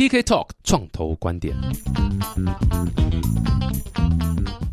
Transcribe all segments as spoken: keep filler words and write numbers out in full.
T K Talk 创投观点。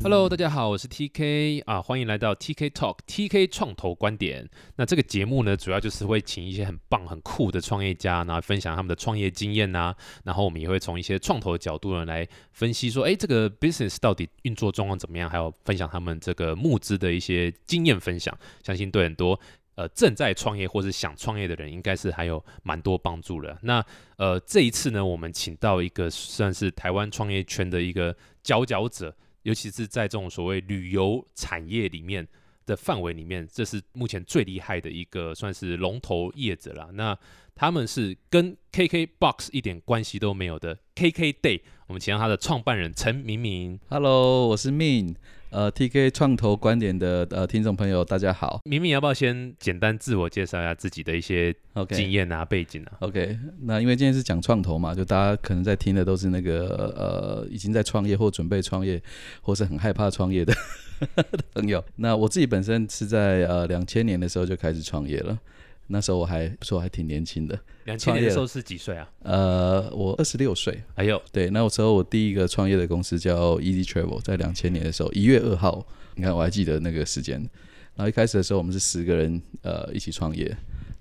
Hello， 大家好，我是 T K 啊，欢迎来到 T K Talk T K 创投观点。那这个节目呢，主要就是会请一些很棒、很酷的创业家，然后分享他们的创业经验啊。然后我们也会从一些创投的角度呢来分析说，哎，这个 business 到底运作状况怎么样，还有分享他们这个募资的一些经验分享。相信对很多呃，正在创业或是想创业的人，应该是还有蛮多帮助的。那呃，这一次呢，我们请到一个算是台湾创业圈的一个佼佼者，尤其是在这种所谓旅游产业里面的范围里面，这是目前最厉害的一个算是龙头业者啦。那他们是跟 K K B O X 一点关系都没有的 KKday， 我们请到他的创办人陈明明。Hello， 我是明。呃 ，T K 创投观点的呃听众朋友，大家好。明明要不要先简单自我介绍一下自己的一些经验啊、okay. 背景啊 ？OK， 那因为今天是讲创投嘛，就大家可能在听的都是那个呃已经在创业或准备创业，或是很害怕创业的朋友。那我自己本身是在呃两千年的时候就开始创业了。那时候我还说我还挺年轻的。两千年的时候是几岁啊？呃，我二十六岁。哎呦，对，那时候我第一个创业的公司叫 ezTravel， 在两千年的时候一月二号，你看我还记得那个时间。然后一开始的时候我们是十个人呃一起创业，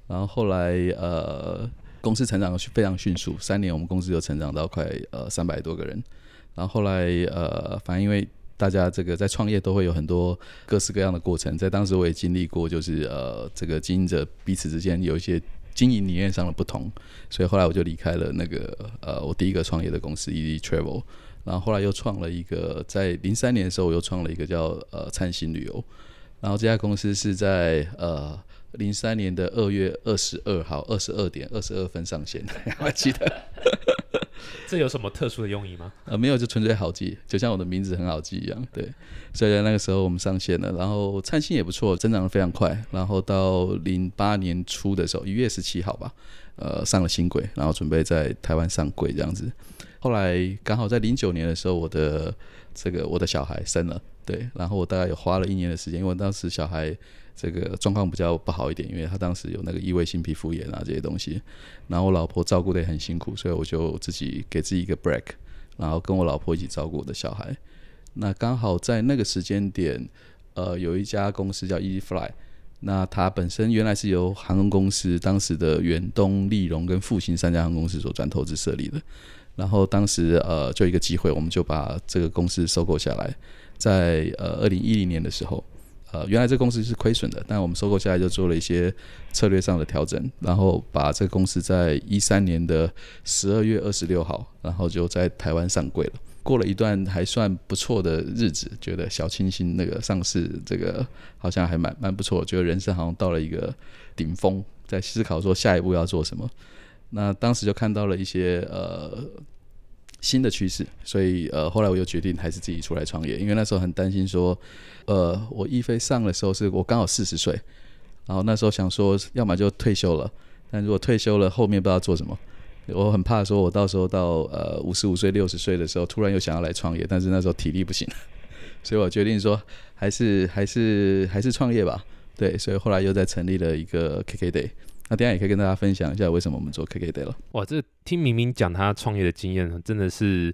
然后后来呃公司成长非常迅速，三年我们公司就成长到快呃三百多个人。然后后来呃反正因为大家这个在创业都会有很多各式各样的过程，在当时我也经历过，就是呃，这个经营者彼此之间有一些经营理念上的不同，所以后来我就离开了那个呃我第一个创业的公司 ezTravel， 然后后来又创了一个，在零三年的时候我又创了一个叫呃灿星旅游，然后这家公司是在呃零三年的二月二十二号二十二点二十二分上线，我还记得。这有什么特殊的用意吗？呃，没有，就纯粹好记，就像我的名字很好记一样。对，所以在那个时候我们上线了，然后灿星也不错，增长得非常快。然后到零八年初的时候，一月十七号吧，呃，上了新柜，然后准备在台湾上柜这样子。后来刚好在零九年的时候，我的这个我的小孩生了，对，然后我大概有花了一年的时间，因为当时小孩这个状况比较不好一点，因为他当时有那个异位性皮肤炎啊这些东西，然后我老婆照顾得也很辛苦，所以我就自己给自己一个 break， 然后跟我老婆一起照顾我的小孩。那刚好在那个时间点，呃，有一家公司叫 ezfly， 那它本身原来是由航空公司当时的远东、立荣跟复兴三家航空公司所转投资设立的。然后当时呃，就一个机会，我们就把这个公司收购下来，在呃二零一零年的时候。呃，原来这个公司是亏损的，但我们收购下来就做了一些策略上的调整，然后把这个公司在一三年的十二月二十六号，然后就在台湾上柜了。过了一段还算不错的日子，觉得小清新那个上市这个好像还蛮蛮不错，觉得人生好像到了一个顶峰，在思考说下一步要做什么。那当时就看到了一些呃。新的趋势，所以呃，后来我又决定还是自己出来创业，因为那时候很担心说，呃，我易飞上的时候是我刚好四十岁，然后那时候想说，要么就退休了，但如果退休了后面不知道做什么，我很怕说我到时候到呃五十五岁六十岁的时候，突然又想要来创业，但是那时候体力不行，所以我决定说还是还是还是创业吧，对，所以后来又再成立了一个 KKday。那等一下也可以跟大家分享一下为什么我们做 KKday 了。哇，这听明明讲他创业的经验，真的是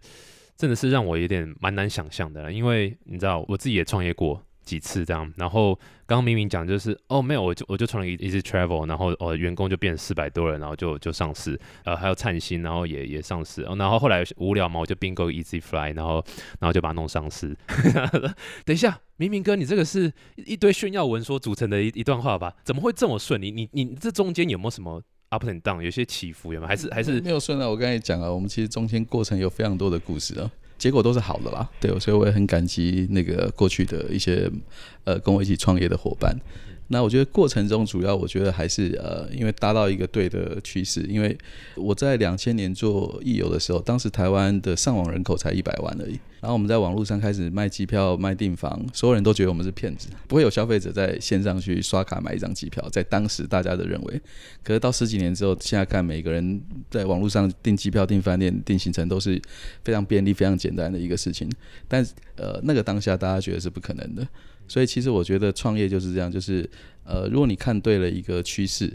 真的是让我有点蛮难想象的啦，因为你知道我自己也创业过几次这样，然后刚刚明明讲就是哦没有，我就我就创了 ezTravel， 然后哦员工就变四百多人，然后就就上市，呃还有灿星，然后也也上市，哦，然后后来无聊嘛，我就并购 ezfly， 然后然后就把它弄上市。等一下，明明哥，你这个是一堆炫耀文说组成的 一, 一段话吧？怎么会这么顺？你你你这中间有没有什么 up and down， 有些起伏有没有？还是还是没有顺啊？我刚才讲啊，我们其实中间过程有非常多的故事啊。结果都是好的啦，对，所以我也很感激那个过去的一些呃跟我一起创业的伙伴。那我觉得过程中主要我觉得还是呃因为搭到一个对的趋势，因为我在两千年做易游的时候，当时台湾的上网人口才一百万而已，然后我们在网络上开始卖机票卖订房，所有人都觉得我们是骗子，不会有消费者在线上去刷卡买一张机票，在当时大家的认为。可是到十几年之后，现在看每个人在网络上订机票订饭店订行程都是非常便利非常简单的一个事情，但呃那个当下大家觉得是不可能的。所以其实我觉得创业就是这样，就是呃，如果你看对了一个趋势，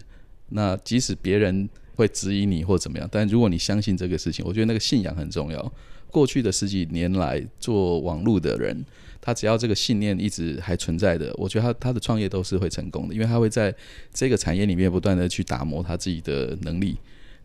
那即使别人会质疑你或怎么样，但如果你相信这个事情，我觉得那个信仰很重要。过去的十几年来做网络的人，他只要这个信念一直还存在的，我觉得 他, 他的创业都是会成功的，因为他会在这个产业里面不断的去打磨他自己的能力。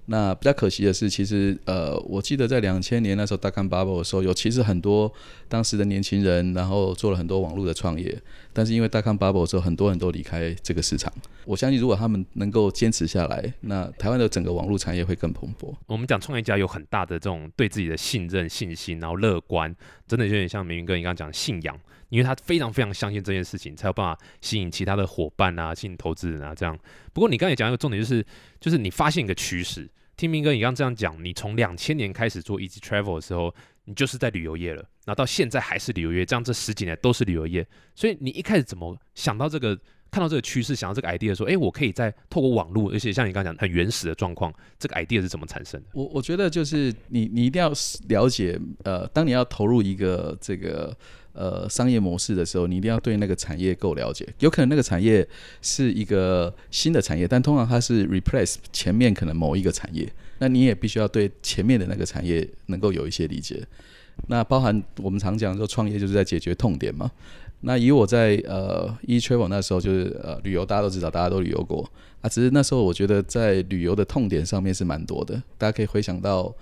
那比较可惜的是，其实呃，我记得在两千年那时候 dot com bubble 的时候，有其实很多当时的年轻人，然后做了很多网络的创业，但是因为 dot com bubble 的时候，很多人都离开这个市场。我相信如果他们能够坚持下来，那台湾的整个网络产业会更蓬勃。我们讲创业家有很大的这种对自己的信任、信心，然后乐观，真的有点像明云哥你刚刚讲的信仰，因为他非常非常相信这件事情，才有办法吸引其他的伙伴啊，吸引投资人啊这样。不过你刚才讲一个重点，就是就是你发现一个趋势。听明哥你刚刚这样讲，你从两千年开始做 ezTravel 的时候，你就是在旅游业了，然后到现在还是旅游业，这样这十几年都是旅游业。所以你一开始怎么想到这个，看到这个趋势，想到这个 idea 说，哎，我可以在透过网络，而且像你刚刚讲很原始的状况，这个 idea 是怎么产生的？我我觉得就是你你一定要了解，呃，当你要投入一个这个。呃，商业模式的时候，你一定要对那个产业够了解。有可能那个产业是一个新的产业，但通常它是 replace 前面可能某一个产业，那你也必须要对前面的那个产业能够有一些理解。那包含我们常讲说创业就是在解决痛点嘛。那以我在呃 ezTravel 那时候就是呃旅游，大家都知道，大家都旅游过啊。只是那时候我觉得在旅游的痛点上面是蛮多的，大家可以回想到。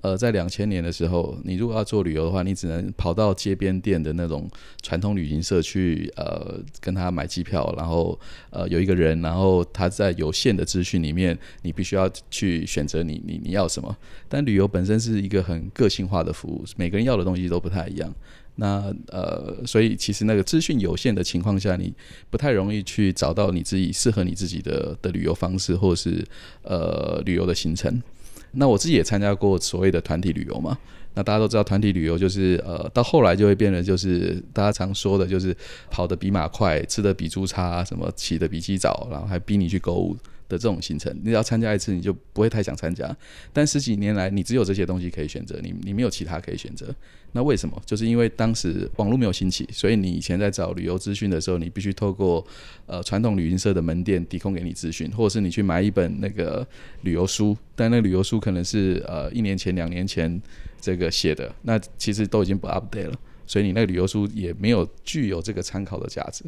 呃，在两千年的时候，你如果要做旅游的话，你只能跑到街边店的那种传统旅行社去，呃，跟他买机票，然后呃有一个人，然后他在有限的资讯里面，你必须要去选择你你你要什么。但旅游本身是一个很个性化的服务，每个人要的东西都不太一样。那呃，所以其实那个资讯有限的情况下，你不太容易去找到你自己适合你自己的的旅游方式，或者是呃旅游的行程。那我自己也参加过所谓的团体旅游嘛，那大家都知道团体旅游就是呃，到后来就会变得就是大家常说的就是跑得比马快，吃得比猪差，什么起得比鸡早，然后还逼你去购物的这种行程，你要参加一次你就不会太想参加。但十几年来，你只有这些东西可以选择，你你没有其他可以选择。那为什么？就是因为当时网络没有兴起，所以你以前在找旅游资讯的时候，你必须透过呃传统旅行社的门店提供给你资讯，或者是你去买一本那个旅游书，但那个旅游书可能是呃一年前、两年前这个写的，那其实都已经不 update 了。所以你那个旅游书也没有具有这个参考的价值。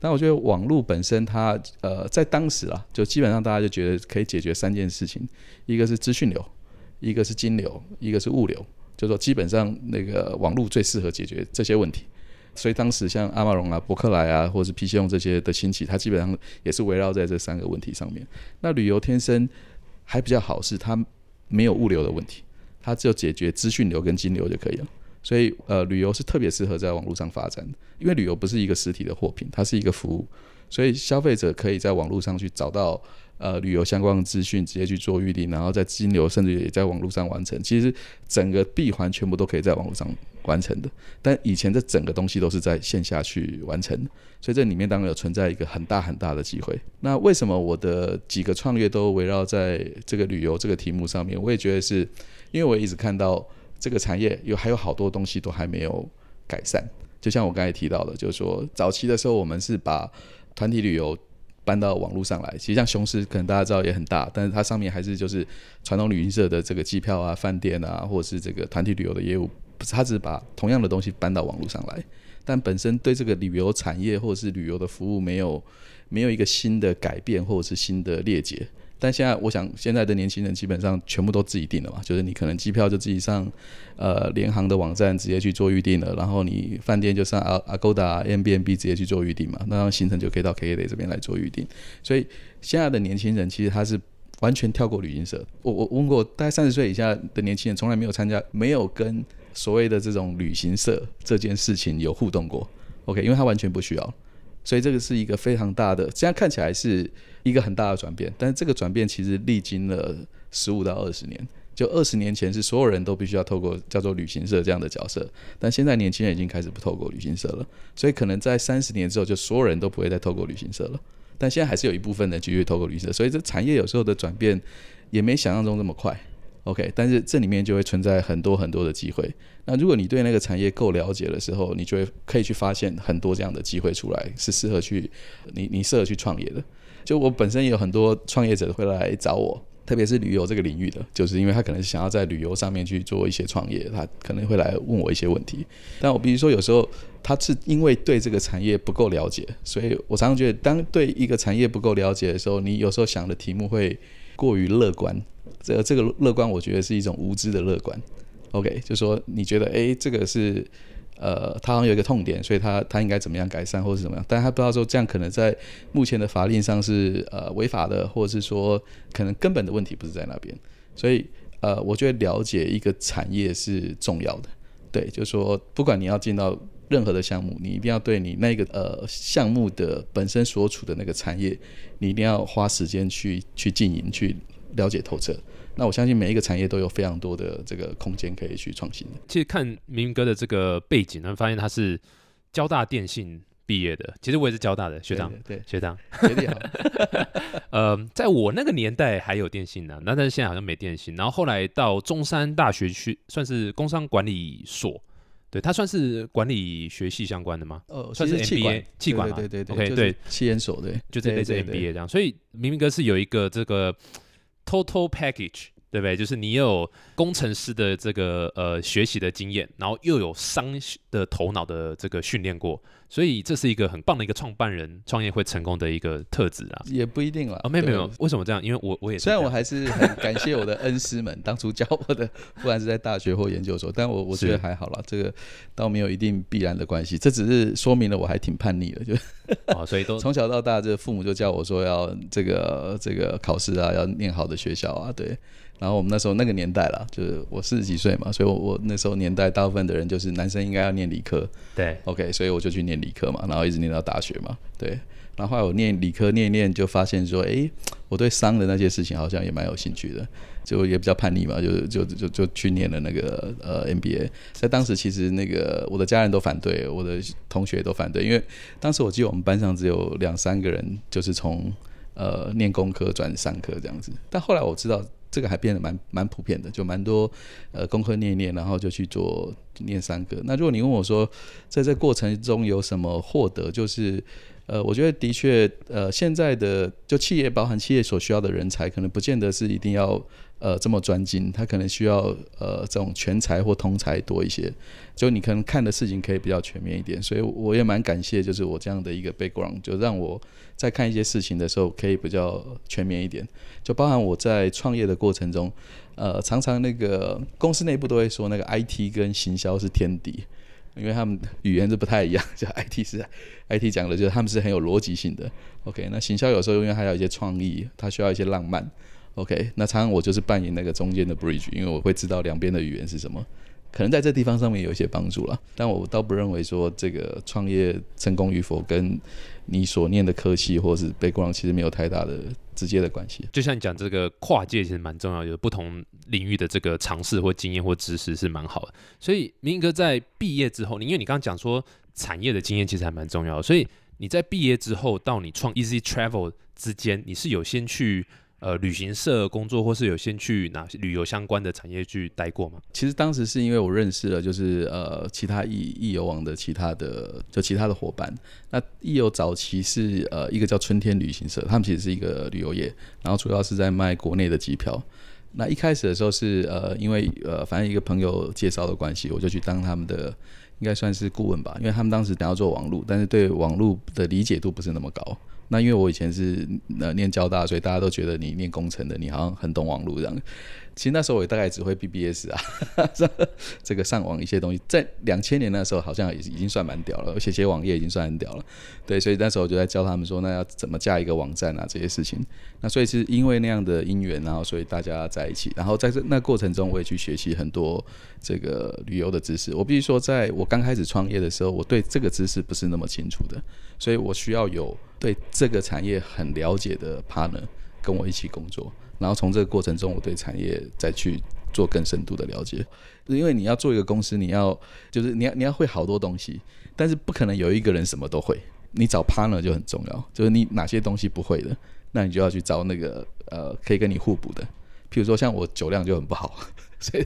但我觉得网络本身它呃在当时啊，就基本上大家就觉得可以解决三件事情，一个是资讯流，一个是金流，一个是物流，就是说基本上那个网络最适合解决这些问题。所以当时像阿玛龙啊、博客来啊，或是 PChome 这些的兴起，它基本上也是围绕在这三个问题上面。那旅游天生还比较好，是它没有物流的问题，它只有解决资讯流跟金流就可以了。所以呃，旅游是特别适合在网络上发展的，因为旅游不是一个实体的货品，它是一个服务，所以消费者可以在网络上去找到呃旅游相关的资讯，直接去做预定，然后在金流甚至也在网络上完成。其实整个闭环全部都可以在网络上完成的，但以前这整个东西都是在线下去完成的，所以这里面当然有存在一个很大很大的机会。那为什么我的几个创业都围绕在这个旅游这个题目上面？我也觉得是因为我一直看到。这个产业有还有好多东西都还没有改善，就像我刚才提到的，就是说早期的时候我们是把团体旅游搬到网络上来，其实像雄狮可能大家知道也很大，但是它上面还是就是传统旅行社的这个机票啊、饭店啊，或者是这个团体旅游的业务，它只是把同样的东西搬到网络上来，但本身对这个旅游产业或者是旅游的服务没有没有一个新的改变或者是新的裂解。但现在我想现在的年轻人基本上全部都自己订了嘛，就是你可能机票就自己上呃联航的网站直接去做预订了，然后你饭店就上 Agoda、Airbnb 直接去做预订嘛，那行程就可以到 KKday 这边来做预订。所以现在的年轻人其实他是完全跳过旅行社。我我问过大概三十岁以下的年轻人从来没有参加没有跟所谓的这种旅行社这件事情有互动过 OK， 因为他完全不需要。所以这个是一个非常大的，现在看起来是一个很大的转变，但是这个转变其实历经了十五到二十年。就二十年前是所有人都必须要透过叫做旅行社这样的角色，但现在年轻人已经开始不透过旅行社了，所以可能在三十年之后就所有人都不会再透过旅行社了，但现在还是有一部分人继续透过旅行社，所以这产业有时候的转变也没想象中这么快 OK， 但是这里面就会存在很多很多的机会。那如果你对那个产业够了解的时候，你就会可以去发现很多这样的机会出来，是适合去你你适合去创业的。就我本身也有很多创业者会来找我，特别是旅游这个领域的，就是因为他可能想要在旅游上面去做一些创业，他可能会来问我一些问题。但我比如说有时候他是因为对这个产业不够了解，所以我常常觉得当对一个产业不够了解的时候，你有时候想的题目会过于乐观，这个乐观我觉得是一种无知的乐观。 OK， 就说你觉得哎，这个是呃，他好像有一个痛点，所以他他应该怎么样改善或是怎么样，但他不知道说这样可能在目前的法令上是呃违法的，或者是说可能根本的问题不是在那边，所以呃，我觉得了解一个产业是重要的，对，就是说不管你要进到任何的项目，你一定要对你那个呃项目的本身所处的那个产业，你一定要花时间去去经营，去了解透彻。那我相信每一个产业都有非常多的这个空间可以去创新的。其实看明哥的这个背景，能发现他是交大电信毕业的，其实我也是交大的学长，对对对，学长，学弟好。呃，在我那个年代还有电信呢、啊，那但是现在好像没电信。然后后来到中山大学去，算是工商管理所，对，他算是管理学系相关的吗？哦，算是 M B A 企管嘛，对对对 ，OK， 对，企研所对，就是类似 M B A 这样。所以明哥是有一个这个。Total package， 对不对？就是你有工程师的这个呃学习的经验，然后又有商的头脑的这个训练过，所以这是一个很棒的一个创办人创业会成功的一个特质啊。也不一定啦，哦，没有没有，为什么这样？因为我我也是虽然我还是很感谢我的恩师们当初教我的，不管是在大学或研究所，但我我觉得还好啦，这个倒没有一定必然的关系，这只是说明了我还挺叛逆的，就哦，所以都从小到大，这父母就叫我说要这个这个考试啊，要念好的学校啊，对。然后我们那时候那个年代啦，就是我四十几岁嘛，所以 我, 我那时候年代大部分的人就是男生应该要念理科，对 ，OK， 所以我就去念理科嘛，然后一直念到大学嘛，对。然后后来我念理科念一念，就发现说，哎，我对商的那些事情好像也蛮有兴趣的，就也比较叛逆嘛，就就就就去念了那个呃 M B A。在当时其实那个我的家人都反对，我的同学都反对，因为当时我记得我们班上只有两三个人就是从呃念工科转商科这样子，但后来我知道。这个还变得 蛮, 蛮普遍的，就蛮多呃功课念一念，然后就去做念三个。那如果你问我说，在这过程中有什么获得，就是呃，我觉得的确呃，现在的就企业包含企业所需要的人才，可能不见得是一定要呃这么专精，他可能需要呃这种全才或通才多一些，就你可能看的事情可以比较全面一点。所以我也蛮感谢，就是我这样的一个 background， 就让我在看一些事情的时候可以比较全面一点，就包含我在创业的过程中，呃，常常那个公司内部都会说那个 I T 跟行销是天敌，因为他们语言是不太一样，就 I T 是 I T 讲的，就是他们是很有逻辑性的。OK， 那行销有时候因为它有一些创意，它需要一些浪漫。OK， 那常常我就是扮演那个中间的 bridge， 因为我会知道两边的语言是什么。可能在这地方上面有一些帮助啦，但我倒不认为说这个创业成功与否跟你所念的科系或是 background 其实没有太大的直接的关系。就像你讲这个跨界其实蛮重要的，有不同领域的这个尝试或经验或知识是蛮好的。所以明哥在毕业之后，因为你刚刚讲说产业的经验其实还蛮重要的，所以你在毕业之后到你创 ezTravel 之间，你是有先去呃，旅行社工作，或是有先去哪旅游相关的产业去待过吗？其实当时是因为我认识了，就是呃，其他易游网的其他的就其他的伙伴。那易游早期是呃一个叫春天旅行社，他们其实是一个旅游业，然后主要是在卖国内的机票。那一开始的时候是呃，因为呃，反正一个朋友介绍的关系，我就去当他们的应该算是顾问吧，因为他们当时想要做网路，但是对网路的理解度不是那么高。那因为我以前是、呃、念交大，所以大家都觉得你念工程的，你好像很懂网络这样。其实那时候我也大概只会 B B S 啊，呵呵，这个上网一些东西，在两千年那时候好像也已经算蛮屌了，写写网页已经算很屌了。对，所以那时候我就在教他们说，那要怎么架一个网站啊这些事情。那所以是因为那样的因缘，然后所以大家在一起，然后在这那过程中我也去学习很多这个旅游的知识。我必须说，在我刚开始创业的时候，我对这个知识不是那么清楚的，所以我需要有对这个产业很了解的 partner 跟我一起工作。然后从这个过程中，我对产业再去做更深度的了解。因为你要做一个公司，你要就是你要你要会好多东西，但是不可能有一个人什么都会。你找 partner 就很重要，就是你哪些东西不会的，那你就要去找那个呃可以跟你互补的。譬如说像我酒量就很不好，所以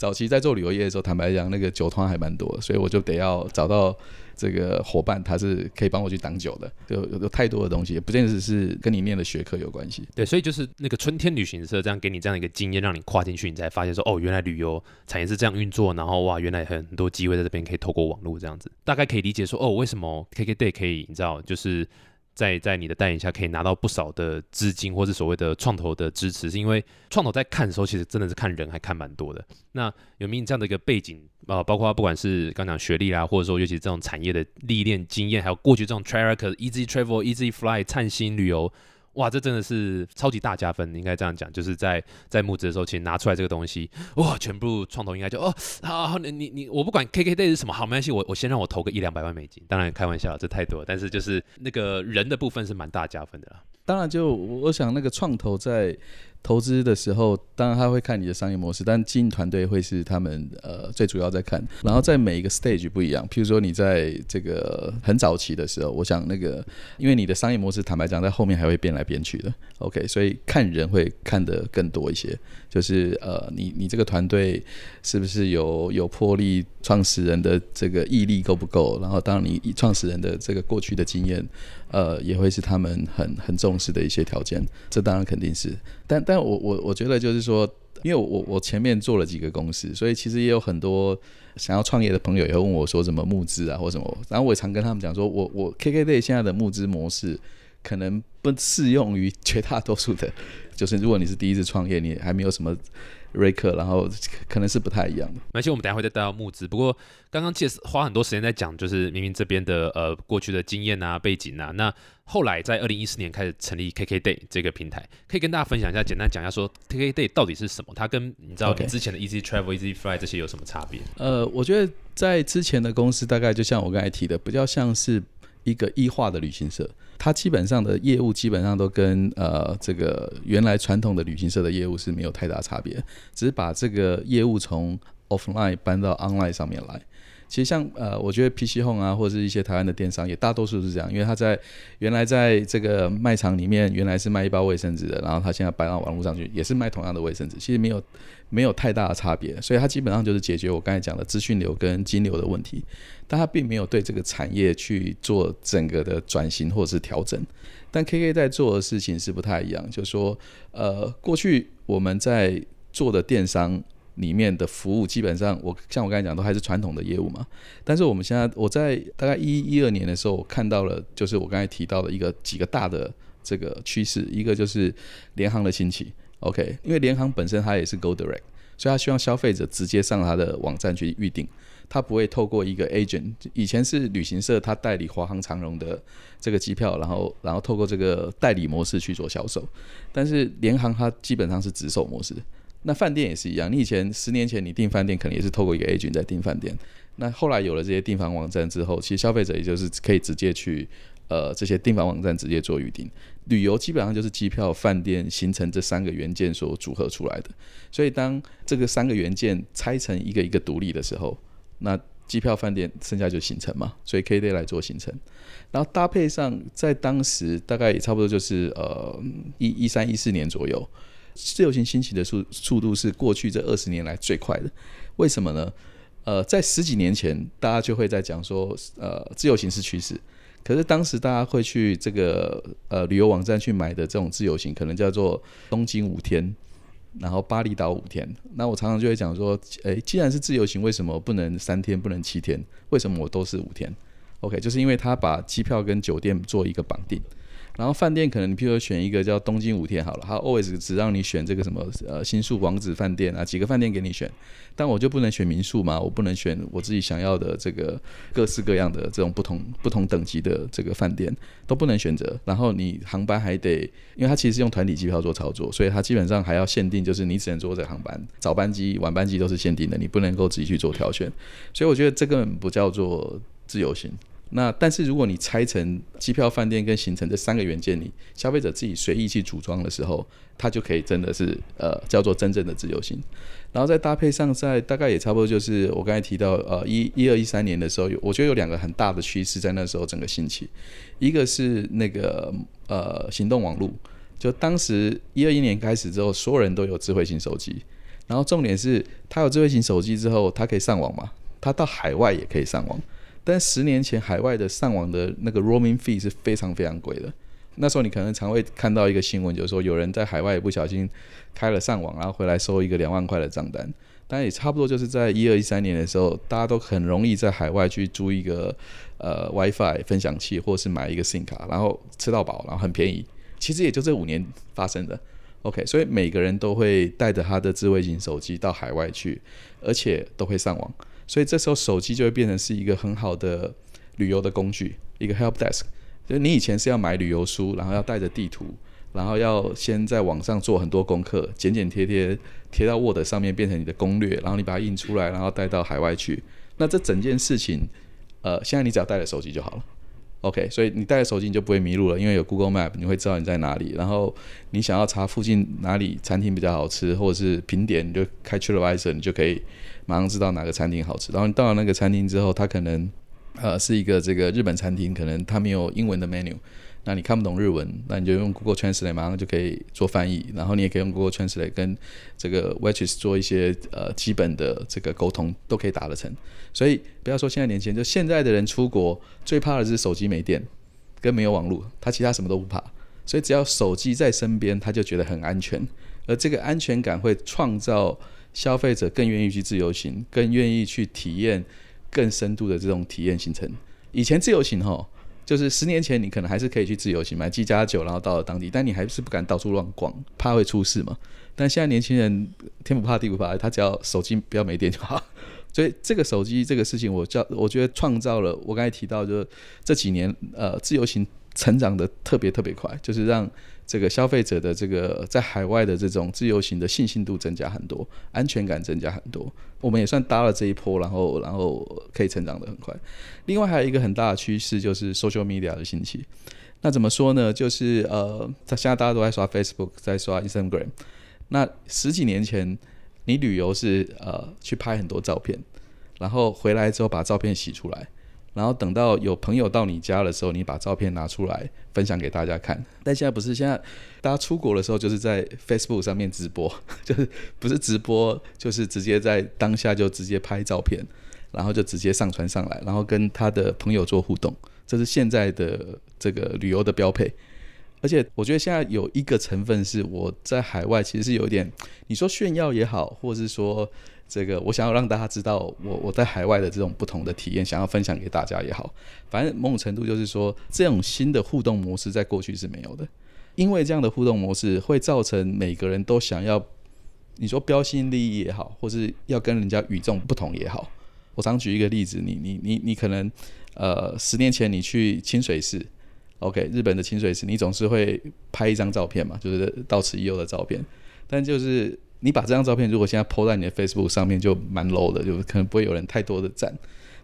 早期在做旅游业的时候，坦白讲那个酒摊还蛮多的，所以我就得要找到这个伙伴，他是可以帮我去挡酒的。 有, 有, 有太多的东西，也不见得是跟你念的学科有关系。对，所以就是那个春天旅行社这样给你这样一个经验，让你跨进去，你才发现说，哦，原来旅游产业是这样运作，然后哇，原来很多机会在这边可以透过网络这样子。大概可以理解说，哦，为什么 KKday 可以，你知道，就是在在你的带领下可以拿到不少的资金或是所谓的创投的支持，是因为创投在看的时候其实真的是看人还看蛮多的。那有没有这样的一个背景、呃、包括不管是刚讲学历啦，或者说尤其这种产业的历练经验，还有过去这种 tracker ezTravel ezfly 灿星旅游，哇，这真的是超级大加分，应该这样讲，就是在在募资的时候，其实拿出来这个东西，哇，全部创投应该就哦，好，你你我不管 KKday 是什么，好，没关系，我我先让我投个一两百万美金，当然开玩笑，这太多了，但是就是那个人的部分是蛮大加分的啦。当然就，就我想那个创投在投资的时候，当然他会看你的商业模式，但经营团队会是他们、呃、最主要在看。然后在每一个 stage 不一样，譬如说你在这个很早期的时候，我想那个因为你的商业模式，坦白讲，在后面还会变来变去的。OK， 所以看人会看得更多一些，就是呃，你你这个团队是不是有有魄力，创始人的这个毅力够不够？然后当然你创始人的这个过去的经验，呃，也会是他们很很重视的一些条件，这当然肯定是，但但我我我觉得就是说，因为我我前面做了几个公司，所以其实也有很多想要创业的朋友也会问我说什么募资啊或什么，然后我也常跟他们讲说，我我 KKday 现在的募资模式可能不适用于绝大多数的，就是如果你是第一次创业，你还没有什么瑞克，然后可能是不太一样的。而且我们等一下会再带到募资，不过刚刚其实花很多时间在讲，就是明明这边的呃过去的经验啊、背景啊，那后来在二零一四年开始成立 KKday 这个平台，可以跟大家分享一下，简单讲一下说 KKday 到底是什么？它跟你知道你之前的 ezTravel、okay. ezfly 这些有什么差别？呃，我觉得在之前的公司大概就像我刚才提的，比较像是一个异化的旅行社。它基本上的业务基本上都跟、呃、这个原来传统的旅行社的业务是没有太大差别，只是把这个业务从 offline 搬到 online 上面来。其实像、呃、我觉得 PChome 啊，或者是一些台湾的电商也大多数是这样，因为他在原来在这个卖场里面原来是卖一包卫生纸的，然后他现在搬到网络上去也是卖同样的卫生纸，其实没有没有太大的差别，所以他基本上就是解决我刚才讲的资讯流跟金流的问题，但他并没有对这个产业去做整个的转型或者是调整。但 KK 在做的事情是不太一样，就是说呃，过去我们在做的电商里面的服务基本上我像我刚才讲都还是传统的业务嘛，但是我们现在我在大概一一二年的时候，我看到了就是我刚才提到的一个几个大的这个趋势，一个就是联航的兴起 OK， 因为联航本身它也是 Go Direct， 所以它希望消费者直接上它的网站去预订，它不会透过一个 agent， 以前是旅行社它代理华航长荣的这个机票，然后然后透过这个代理模式去做销售，但是联航它基本上是直售模式。那饭店也是一样，你以前十年前你订饭店可能也是透过一个 agent 在订饭店，那后来有了这些订房网站之后，其实消费者也就是可以直接去呃这些订房网站直接做预订。旅游基本上就是机票、饭店、行程这三个元件所组合出来的，所以当这个三个元件拆成一个一个独立的时候，那机票、饭店剩下就行程嘛，所以 KKday 来做行程，然后搭配上在当时大概也差不多就是呃一三一四年左右。自由行兴起的 速, 速度是过去这二十年来最快的，为什么呢？呃，在十几年前，大家就会在讲说，呃，自由行是趋势，可是当时大家会去这个呃旅游网站去买的这种自由行，可能叫做东京五天，然后巴厘岛五天。那我常常就会讲说，哎，既然是自由行，为什么不能三天，不能七天？为什么我都是五天 ？OK， 就是因为他把机票跟酒店做一个绑定。然后饭店可能你譬如选一个叫东京五天好了，它 always 只让你选这个什么呃新宿王子饭店啊，几个饭店给你选，但我就不能选民宿嘛，我不能选我自己想要的这个各式各样的这种不同不同等级的这个饭店都不能选择，然后你航班还得，因为它其实是用团体机票做操作，所以它基本上还要限定，就是你只能坐这航班，早班机、晚班机都是限定的，你不能够自己去做挑选，所以我觉得这根本不叫做自由行。那但是如果你拆成机票、饭店跟行程这三个元件，你消费者自己随意去组装的时候，它就可以真的是呃叫做真正的自由行。然后在搭配上，在大概也差不多就是我刚才提到呃一一二一三年的时候，我觉得有两个很大的趋势在那时候整个兴起，一个是那个呃行动网络，就当时一二一年开始之后，所有人都有智慧型手机。然后重点是它有智慧型手机之后它可以上网嘛，它到海外也可以上网，但十年前海外的上网的那个 roaming fee 是非常非常贵的。那时候你可能常会看到一个新闻，就是说有人在海外不小心开了上网，然后回来收一个两万块的账单。但也差不多就是在一二一三年的时候，大家都很容易在海外去租一个呃 WiFi 分享器，或是买一个 SIM 卡，然后吃到饱，然后很便宜。其实也就这五年发生的。OK， 所以每个人都会带着他的智慧型手机到海外去，而且都会上网。所以这时候手机就会变成是一个很好的旅游的工具，一个 help desk。所以你以前是要买旅游书，然后要带着地图，然后要先在网上做很多功课，剪剪贴贴贴到 Word 上面变成你的攻略，然后你把它印出来，然后带到海外去。那这整件事情，呃，现在你只要带着手机就好了。OK， 所以你带着手机你就不会迷路了，因为有 Google Map， 你会知道你在哪里。然后你想要查附近哪里餐厅比较好吃，或者是评点，你就开 TripAdvisor， 你就可以马上知道哪个餐厅好吃。然后你到了那个餐厅之后，它可能呃是一个这个日本餐厅，可能它没有英文的 menu， 那你看不懂日文，那你就用 Google Translate 马上就可以做翻译。然后你也可以用 Google Translate 跟这个 waitress 做一些呃基本的这个沟通，都可以达得成。所以不要说现在年轻人，就现在的人出国最怕的是手机没电跟没有网络，他其他什么都不怕。所以只要手机在身边，他就觉得很安全，而这个安全感会创造消费者更愿意去自由行，更愿意去体验更深度的这种体验行程。以前自由行吼，就是十年前你可能还是可以去自由行，买机加酒，然后到了当地，但你还是不敢到处乱逛，怕会出事嘛。但现在年轻人天不怕地不怕，他只要手机不要没电就好。所以这个手机这个事情，我叫我觉得创造了我刚才提到，就是这几年呃自由行成长的特别特别快，就是让这个消费者的这个在海外的这种自由行的信心度增加很多，安全感增加很多，我们也算搭了这一波，然后然后可以成长得很快。另外还有一个很大的趋势就是 social media 的兴起。那怎么说呢？就是呃，现在大家都在刷 Facebook， 在刷 Instagram。那十几年前，你旅游是呃去拍很多照片，然后回来之后把照片洗出来。然后等到有朋友到你家的时候，你把照片拿出来分享给大家看。但现在不是，现在大家出国的时候就是在 Facebook 上面直播，就是不是直播，就是直接在当下就直接拍照片，然后就直接上传上来，然后跟他的朋友做互动。这是现在的这个旅游的标配。而且我觉得现在有一个成分是我在海外其实是有一点，你说炫耀也好，或是说这个我想要让大家知道 我, 我在海外的这种不同的体验，想要分享给大家也好，反正某种程度就是说这种新的互动模式在过去是没有的。因为这样的互动模式会造成每个人都想要，你说标新立异也好，或是要跟人家与众不同也好。我常举一个例子，你你你你可能呃十年前你去清水寺， OK， 日本的清水寺，你总是会拍一张照片嘛，就是到此一游的照片，但就是你把这张照片如果现在 po 在你的 Facebook 上面就蛮 low 的，就可能不会有人太多的赞。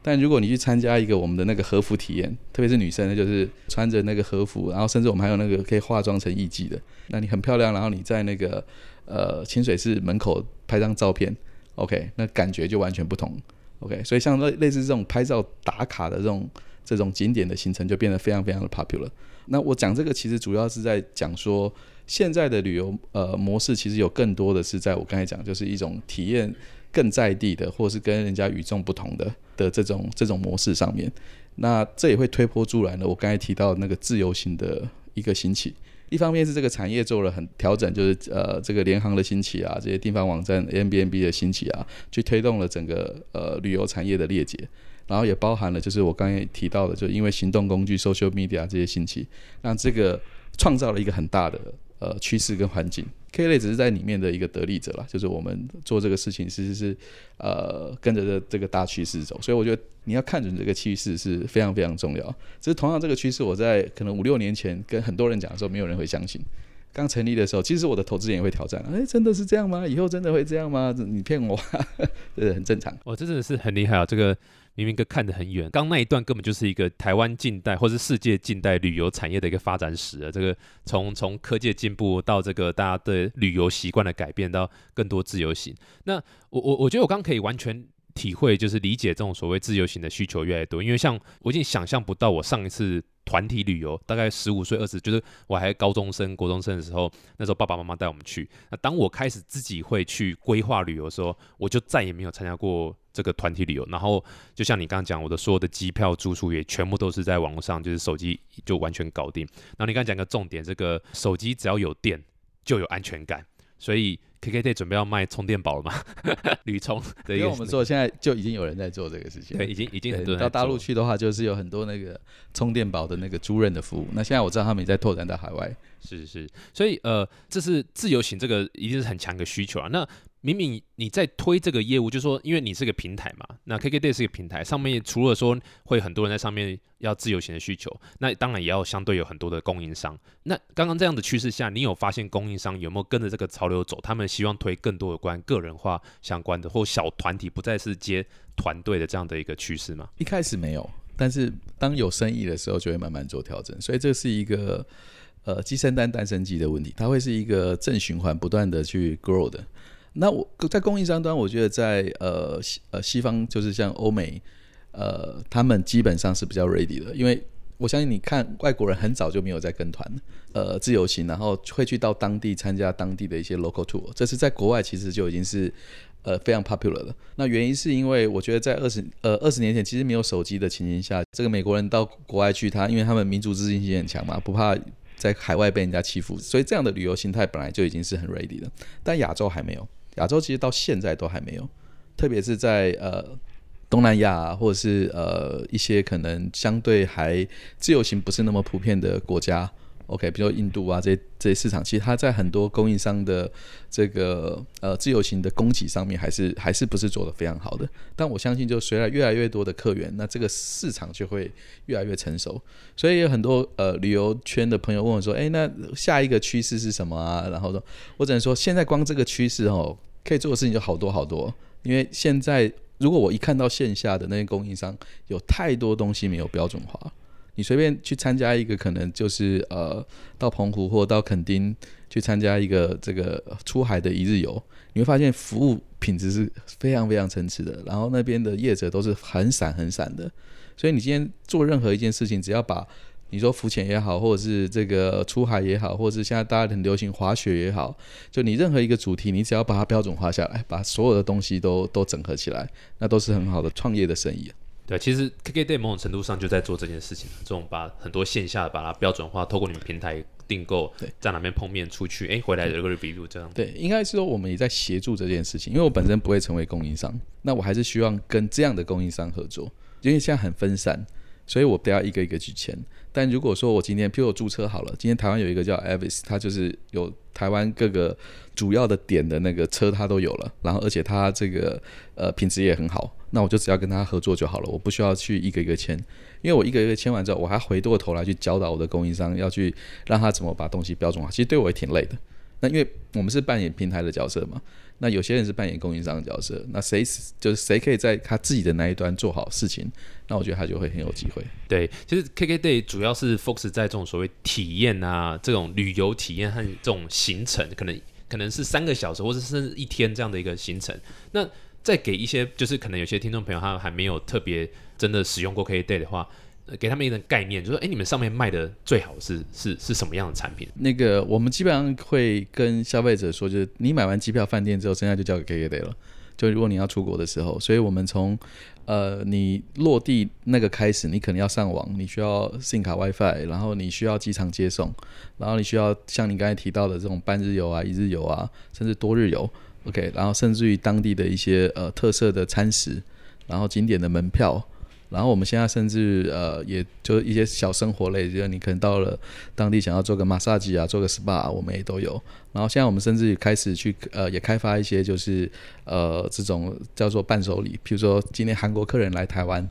但如果你去参加一个我们的那个和服体验，特别是女生，就是穿着那个和服，然后甚至我们还有那个可以化妆成艺妓的，那你很漂亮，然后你在那个呃清水寺门口拍张照片， OK， 那感觉就完全不同。 OK， 所以像类似这种拍照打卡的这种这种景点的行程就变得非常非常的 popular。 那我讲这个其实主要是在讲说现在的旅游、呃、模式其实有更多的是在我刚才讲，就是一种体验更在地的，或是跟人家与众不同的的这种这种模式上面。那这也会推波助澜了我刚才提到那个自由行的一个兴起。一方面是这个产业做了很调整，就是呃这个联航的兴起啊，这些订房网站 Airbnb 的兴起啊，去推动了整个呃旅游产业的裂解。然后也包含了就是我刚才提到的，就因为行动工具 social media 这些兴起，让这个创造了一个很大的呃趋势跟环境。 KKday 只是在里面的一个得利者啦，就是我们做这个事情其实是呃跟着这个大趋势走。所以我觉得你要看准这个趋势是非常非常重要。只是同样这个趋势我在可能五六年前跟很多人讲的时候，没有人会相信。刚成立的时候其实我的投资人也会挑战，哎，真的是这样吗？以后真的会这样吗？你骗我这很正常。哦，这真的是很厉害啊，这个明明哥看得很远，刚那一段根本就是一个台湾近代或是世界近代旅游产业的一个发展史了。这个从从科技进步到这个大家对旅游习惯的改变，到更多自由行。那我我我觉得我刚可以完全体会就是理解这种所谓自由行的需求越来越多，因为像我已经想象不到我上一次团体旅游大概十五岁二十，就是我还高中生国中生的时候，那时候爸爸妈妈带我们去，那当我开始自己会去规划旅游的时候，我就再也没有参加过这个团体旅游，然后就像你刚刚讲，我的所有的机票住宿也全部都是在网络上，就是手机就完全搞定。然后你刚刚讲一个重点，这个手机只要有电就有安全感，所以 KKday 准备要卖充电宝了嘛？铝充，因为我们做现在就已经有人在做这个事情，对，已经已经很多人到大陆去的话，就是有很多那个充电宝的那个租赁的服务。那现在我知道他们也在拓展到海外，是是，所以呃，这是自由行这个一定是很强的需求啊。那明明你在推这个业务，就是说因为你是个平台嘛，那 KKday 是个平台，上面除了说会很多人在上面要自由行的需求，那当然也要相对有很多的供应商。那刚刚这样的趋势下，你有发现供应商有没有跟着这个潮流走？他们希望推更多有关个人化相关的或小团体，不再是接团队的这样的一个趋势吗？一开始没有，但是当有生意的时候就会慢慢做调整，所以这是一个呃鸡生蛋蛋生鸡的问题，它会是一个正循环不断的去 grow 的。那我在供应商端，我觉得在、呃呃、西方就是像欧美、呃、他们基本上是比较 ready 的，因为我相信你看外国人很早就没有在跟团、呃、自由行，然后会去到当地参加当地的一些 local tour， 这是在国外其实就已经是、呃、非常 popular 的。那原因是因为我觉得在二十年前其实没有手机的情形下，这个美国人到国外去，他因为他们民族自信心很强嘛，不怕在海外被人家欺负，所以这样的旅游形态本来就已经是很 ready 的，但亚洲还没有，亚洲其实到现在都还没有，特别是在呃东南亚、啊、或者是呃一些可能相对还自由行不是那么普遍的国家 ，OK， 比如说印度啊这些这些市场，其实它在很多供应商的这个呃自由行的供给上面还是还是不是做得非常好的。但我相信，就随着越来越多的客源，那这个市场就会越来越成熟。所以有很多呃旅游圈的朋友问我说：“哎，那下一个趋势是什么啊？”然后说，我只能说，现在光这个趋势哦。可以做的事情就好多好多，因为现在如果我一看到线下的那些供应商有太多东西没有标准化，你随便去参加一个可能就是呃到澎湖或到垦丁去参加一个这个出海的一日游，你会发现服务品质是非常非常参差的，然后那边的业者都是很散很散的，所以你今天做任何一件事情，只要把你说浮潜也好，或者是这个出海也好，或者是现在大家很流行滑雪也好，就你任何一个主题，你只要把它标准化下来，把所有的东西都都整合起来，那都是很好的创业的生意。对，其实 KKday 某种程度上就在做这件事情，这种把很多线下把它标准化，透过你们平台订购，在哪边碰面出去，哎，回来有个 review 这样。对，应该是说我们也在协助这件事情，因为我本身不会成为供应商，那我还是希望跟这样的供应商合作，因为现在很分散。所以我不要一个一个去签，但如果说我今天譬如我注册好了，今天台湾有一个叫 Avis， 它就是有台湾各个主要的点的那个车它都有了，然后而且它这个、呃、品质也很好，那我就只要跟它合作就好了，我不需要去一个一个签，因为我一个一个签完之后，我还回过头来去教导我的供应商，要去让他怎么把东西标准化，其实对我也挺累的。那因为我们是扮演平台的角色嘛，那有些人是扮演供应商的角色，那谁就是谁可以在他自己的那一端做好事情，那我觉得他就会很有机会。对，其实 KKday 主要是 focus 在这种所谓体验啊，这种旅游体验和这种行程，可能可能是三个小时或者甚至一天这样的一个行程。那再给一些就是可能有些听众朋友他还没有特别真的使用过 KKday 的话。给他们一种概念，就是说，哎，你们上面卖的最好是是是什么样的产品？那个我们基本上会跟消费者说，就是你买完机票、饭店之后，剩下就交给 KKday 了。就如果你要出国的时候，所以我们从呃你落地那个开始，你可能要上网，你需要 SIM 卡 WiFi， 然后你需要机场接送，然后你需要像你刚才提到的这种半日游啊、一日游啊，甚至多日游 ，OK， 然后甚至于当地的一些呃特色的餐食，然后景点的门票。然后我们现在甚至呃，也就是一些小生活类，就是你可能到了当地想要做个 massage 啊，做个 spa， 我们也都有。然后现在我们甚至开始去呃，也开发一些就是呃这种叫做伴手礼，譬如说今天韩国客人来台湾，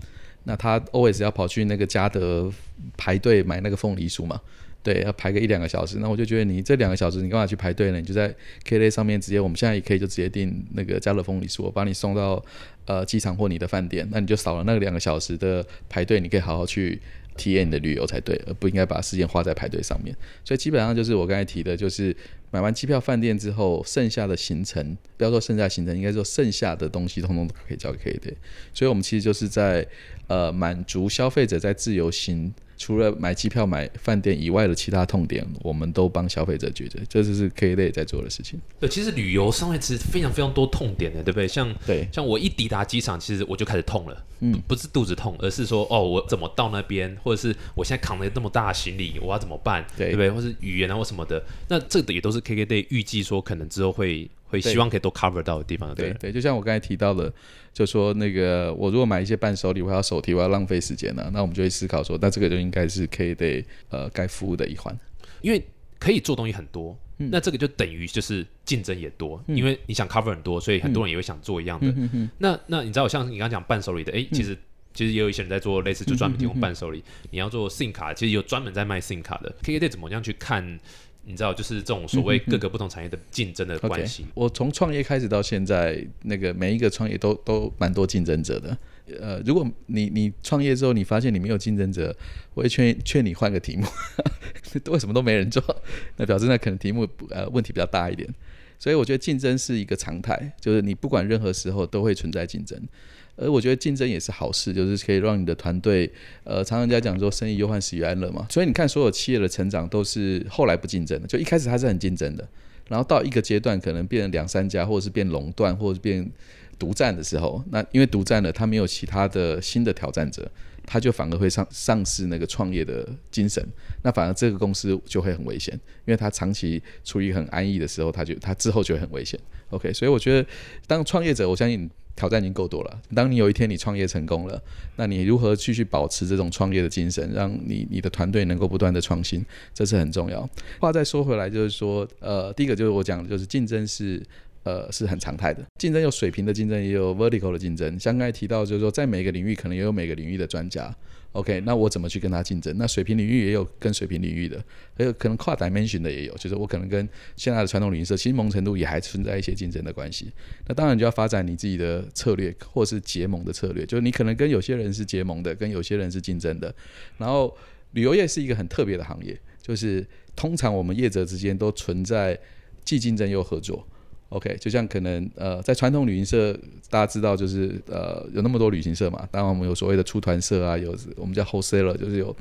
那他 always 要跑去那个家得排队买那个凤梨酥嘛。对，要排个一两个小时，那我就觉得你这两个小时你干嘛去排队呢？你就在 KKday 上面直接，我们现在也可以就直接订那个家乐凤梨酥，我把你送到呃机场或你的饭店，那你就少了那两个小时的排队，你可以好好去体验你的旅游才对，而不应该把时间花在排队上面。所以基本上就是我刚才提的，就是买完机票饭店之后，剩下的行程，不要说剩下行程，应该说剩下的东西通通都可以交给 KKday。所以我们其实就是在呃满足消费者在自由行除了买机票买饭店以外的其他痛点，我们都帮消费者解决，这就是 KKday 在做的事情。对，其实旅游上面其实非常非常多痛点的，对不对？ 像, 对像我一抵达机场其实我就开始痛了、嗯、不是肚子痛，而是说哦我怎么到那边，或者是我现在扛了那么大的行李我要怎么办， 对, 对不对？或是语言啊或什么的，那这个也都是 KKday 预计说可能之后会会希望可以都 cover 到的地方。 对, 对, 对，就像我刚才提到的，就说那个我如果买一些伴手礼我要手提，我要浪费时间、啊、那我们就会思考说那这个就应该是 KKday 呃该服务的一环，因为可以做东西很多、嗯、那这个就等于就是竞争也多、嗯、因为你想 cover 很多，所以很多人也会想做一样的、嗯嗯嗯嗯、那, 那你知道像你刚刚讲伴手礼的、欸、其实、嗯其实也有一些人在做类似就专门提供伴手礼、嗯嗯嗯、你要做 SIM 卡，其实有专门在卖 SIM 卡的。 KKday 怎么样去看你知道就是这种所谓各个不同产业的竞争的关系、嗯嗯嗯 okay. 我从创业开始到现在，那个每一个创业都都蛮多竞争者的。呃，如果你你创业之后你发现你没有竞争者，我会劝劝你换个题目为什么都没人做，那表示那可能题目、呃、问题比较大一点。所以我觉得竞争是一个常态，就是你不管任何时候都会存在竞争，而我觉得竞争也是好事，就是可以让你的团队呃，常常在讲说生意忧患始于安乐嘛。所以你看所有企业的成长都是后来不竞争的，就一开始它是很竞争的，然后到一个阶段可能变成两三家，或者是变垄断，或者是变独占的时候，那因为独占了它没有其他的新的挑战者，它就反而会丧丧失那个创业的精神，那反而这个公司就会很危险，因为它长期处于很安逸的时候，它就它之后就会很危险。 OK， 所以我觉得当创业者我相信挑战已经够多了，当你有一天你创业成功了，那你如何继续保持这种创业的精神，让 你, 你的团队能够不断的创新，这是很重要。话再说回来，就是说呃，第一个就是我讲的，就是竞争是呃，是很常态的竞争，有水平的竞争也有 vertical 的竞争，像刚才提到就是说在每个领域可能也有每个领域的专家。 OK， 那我怎么去跟他竞争？那水平领域也有跟水平领域的，还有可能跨 dimension 的也有，就是我可能跟现在的传统旅行社其实某程度也还存在一些竞争的关系。那当然你就要发展你自己的策略，或是结盟的策略，就是你可能跟有些人是结盟的，跟有些人是竞争的。然后旅游业是一个很特别的行业，就是通常我们业者之间都存在既竞争又合作。OK， 就像可能呃，在传统旅行社大家知道就是呃有那么多旅行社嘛，当然我们有所谓的出团社啊，有我们叫 wholesaler， 就是有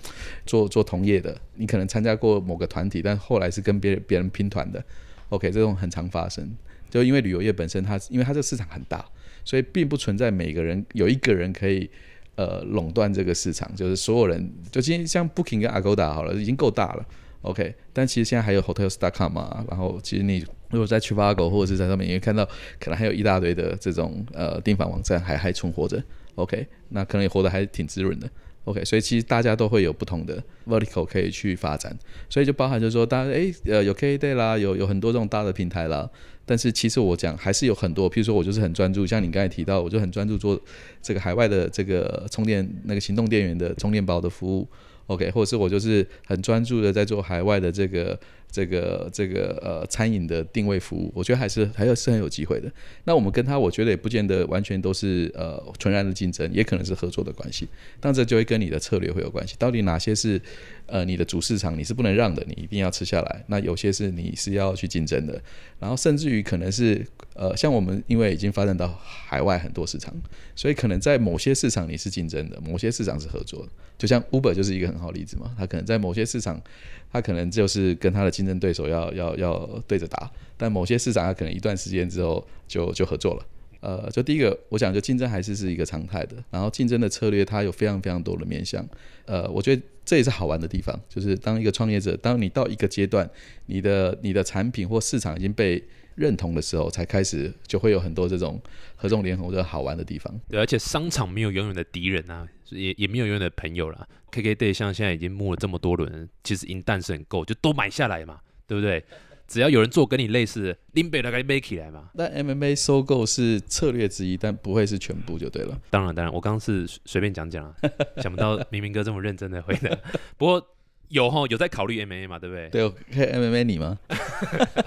做做同业的，你可能参加过某个团体，但后来是跟别别人拼团的。 OK， 这种很常发生，就因为旅游业本身它因为它这个市场很大，所以并不存在每个人有一个人可以呃垄断这个市场，就是所有人就今天像 Booking 跟 Agoda 好了已经够大了。 OK， 但其实现在还有 hotels 点 com 啊，然后其实你如果在 TripAdvisor 或者是在上面，你会看到可能还有一大堆的这种呃订房网站 还, 还存活着。 OK， 那可能也活得还挺滋润的。 OK， 所以其实大家都会有不同的 vertical 可以去发展，所以就包含就是说大家诶、呃、有 KKday 啦， 有, 有很多这种大的平台啦，但是其实我讲还是有很多，譬如说我就是很专注，像你刚才提到我就很专注做这个海外的这个充电那个行动电源的充电宝的服务。OK， 或者是我就是很专注的在做海外的这个这个这个呃餐饮的定位服务，我觉得还是还是很有机会的。那我们跟他我觉得也不见得完全都是呃纯然的竞争，也可能是合作的关系，但这就会跟你的策略会有关系，到底哪些是呃你的主市场你是不能让的，你一定要吃下来，那有些是你是要去竞争的，然后甚至于可能是呃像我们因为已经发展到海外很多市场，所以可能在某些市场你是竞争的，某些市场是合作的，就像 Uber 就是一个很好例子嘛，他可能在某些市场他可能就是跟他的竞争对手要要要对着打，但某些市场他可能一段时间之后就就合作了。呃，就第一个我讲就竞争还是是一个常态的，然后竞争的策略它有非常非常多的面向。呃，我觉得这也是好玩的地方，就是当一个创业者，当你到一个阶段，你的你的产品或市场已经被认同的时候，才开始就会有很多这种合纵连横的好玩的地方。对，而且商场没有永远的敌人啊，也也没有永远的朋友啦。KKday 像现在已经募了这么多轮，其实银弹是很够，就都买下来嘛，对不对？只要有人做跟你类似的，拎北来给背起来嘛。但 M M A 收购是策略之一，但不会是全部就对了。当然当然，我刚刚是随便讲讲啊，想不到明明哥这么认真的回答。不过有齁，有在考虑 M M A 嘛，对不对？对，可以 M M A 你吗？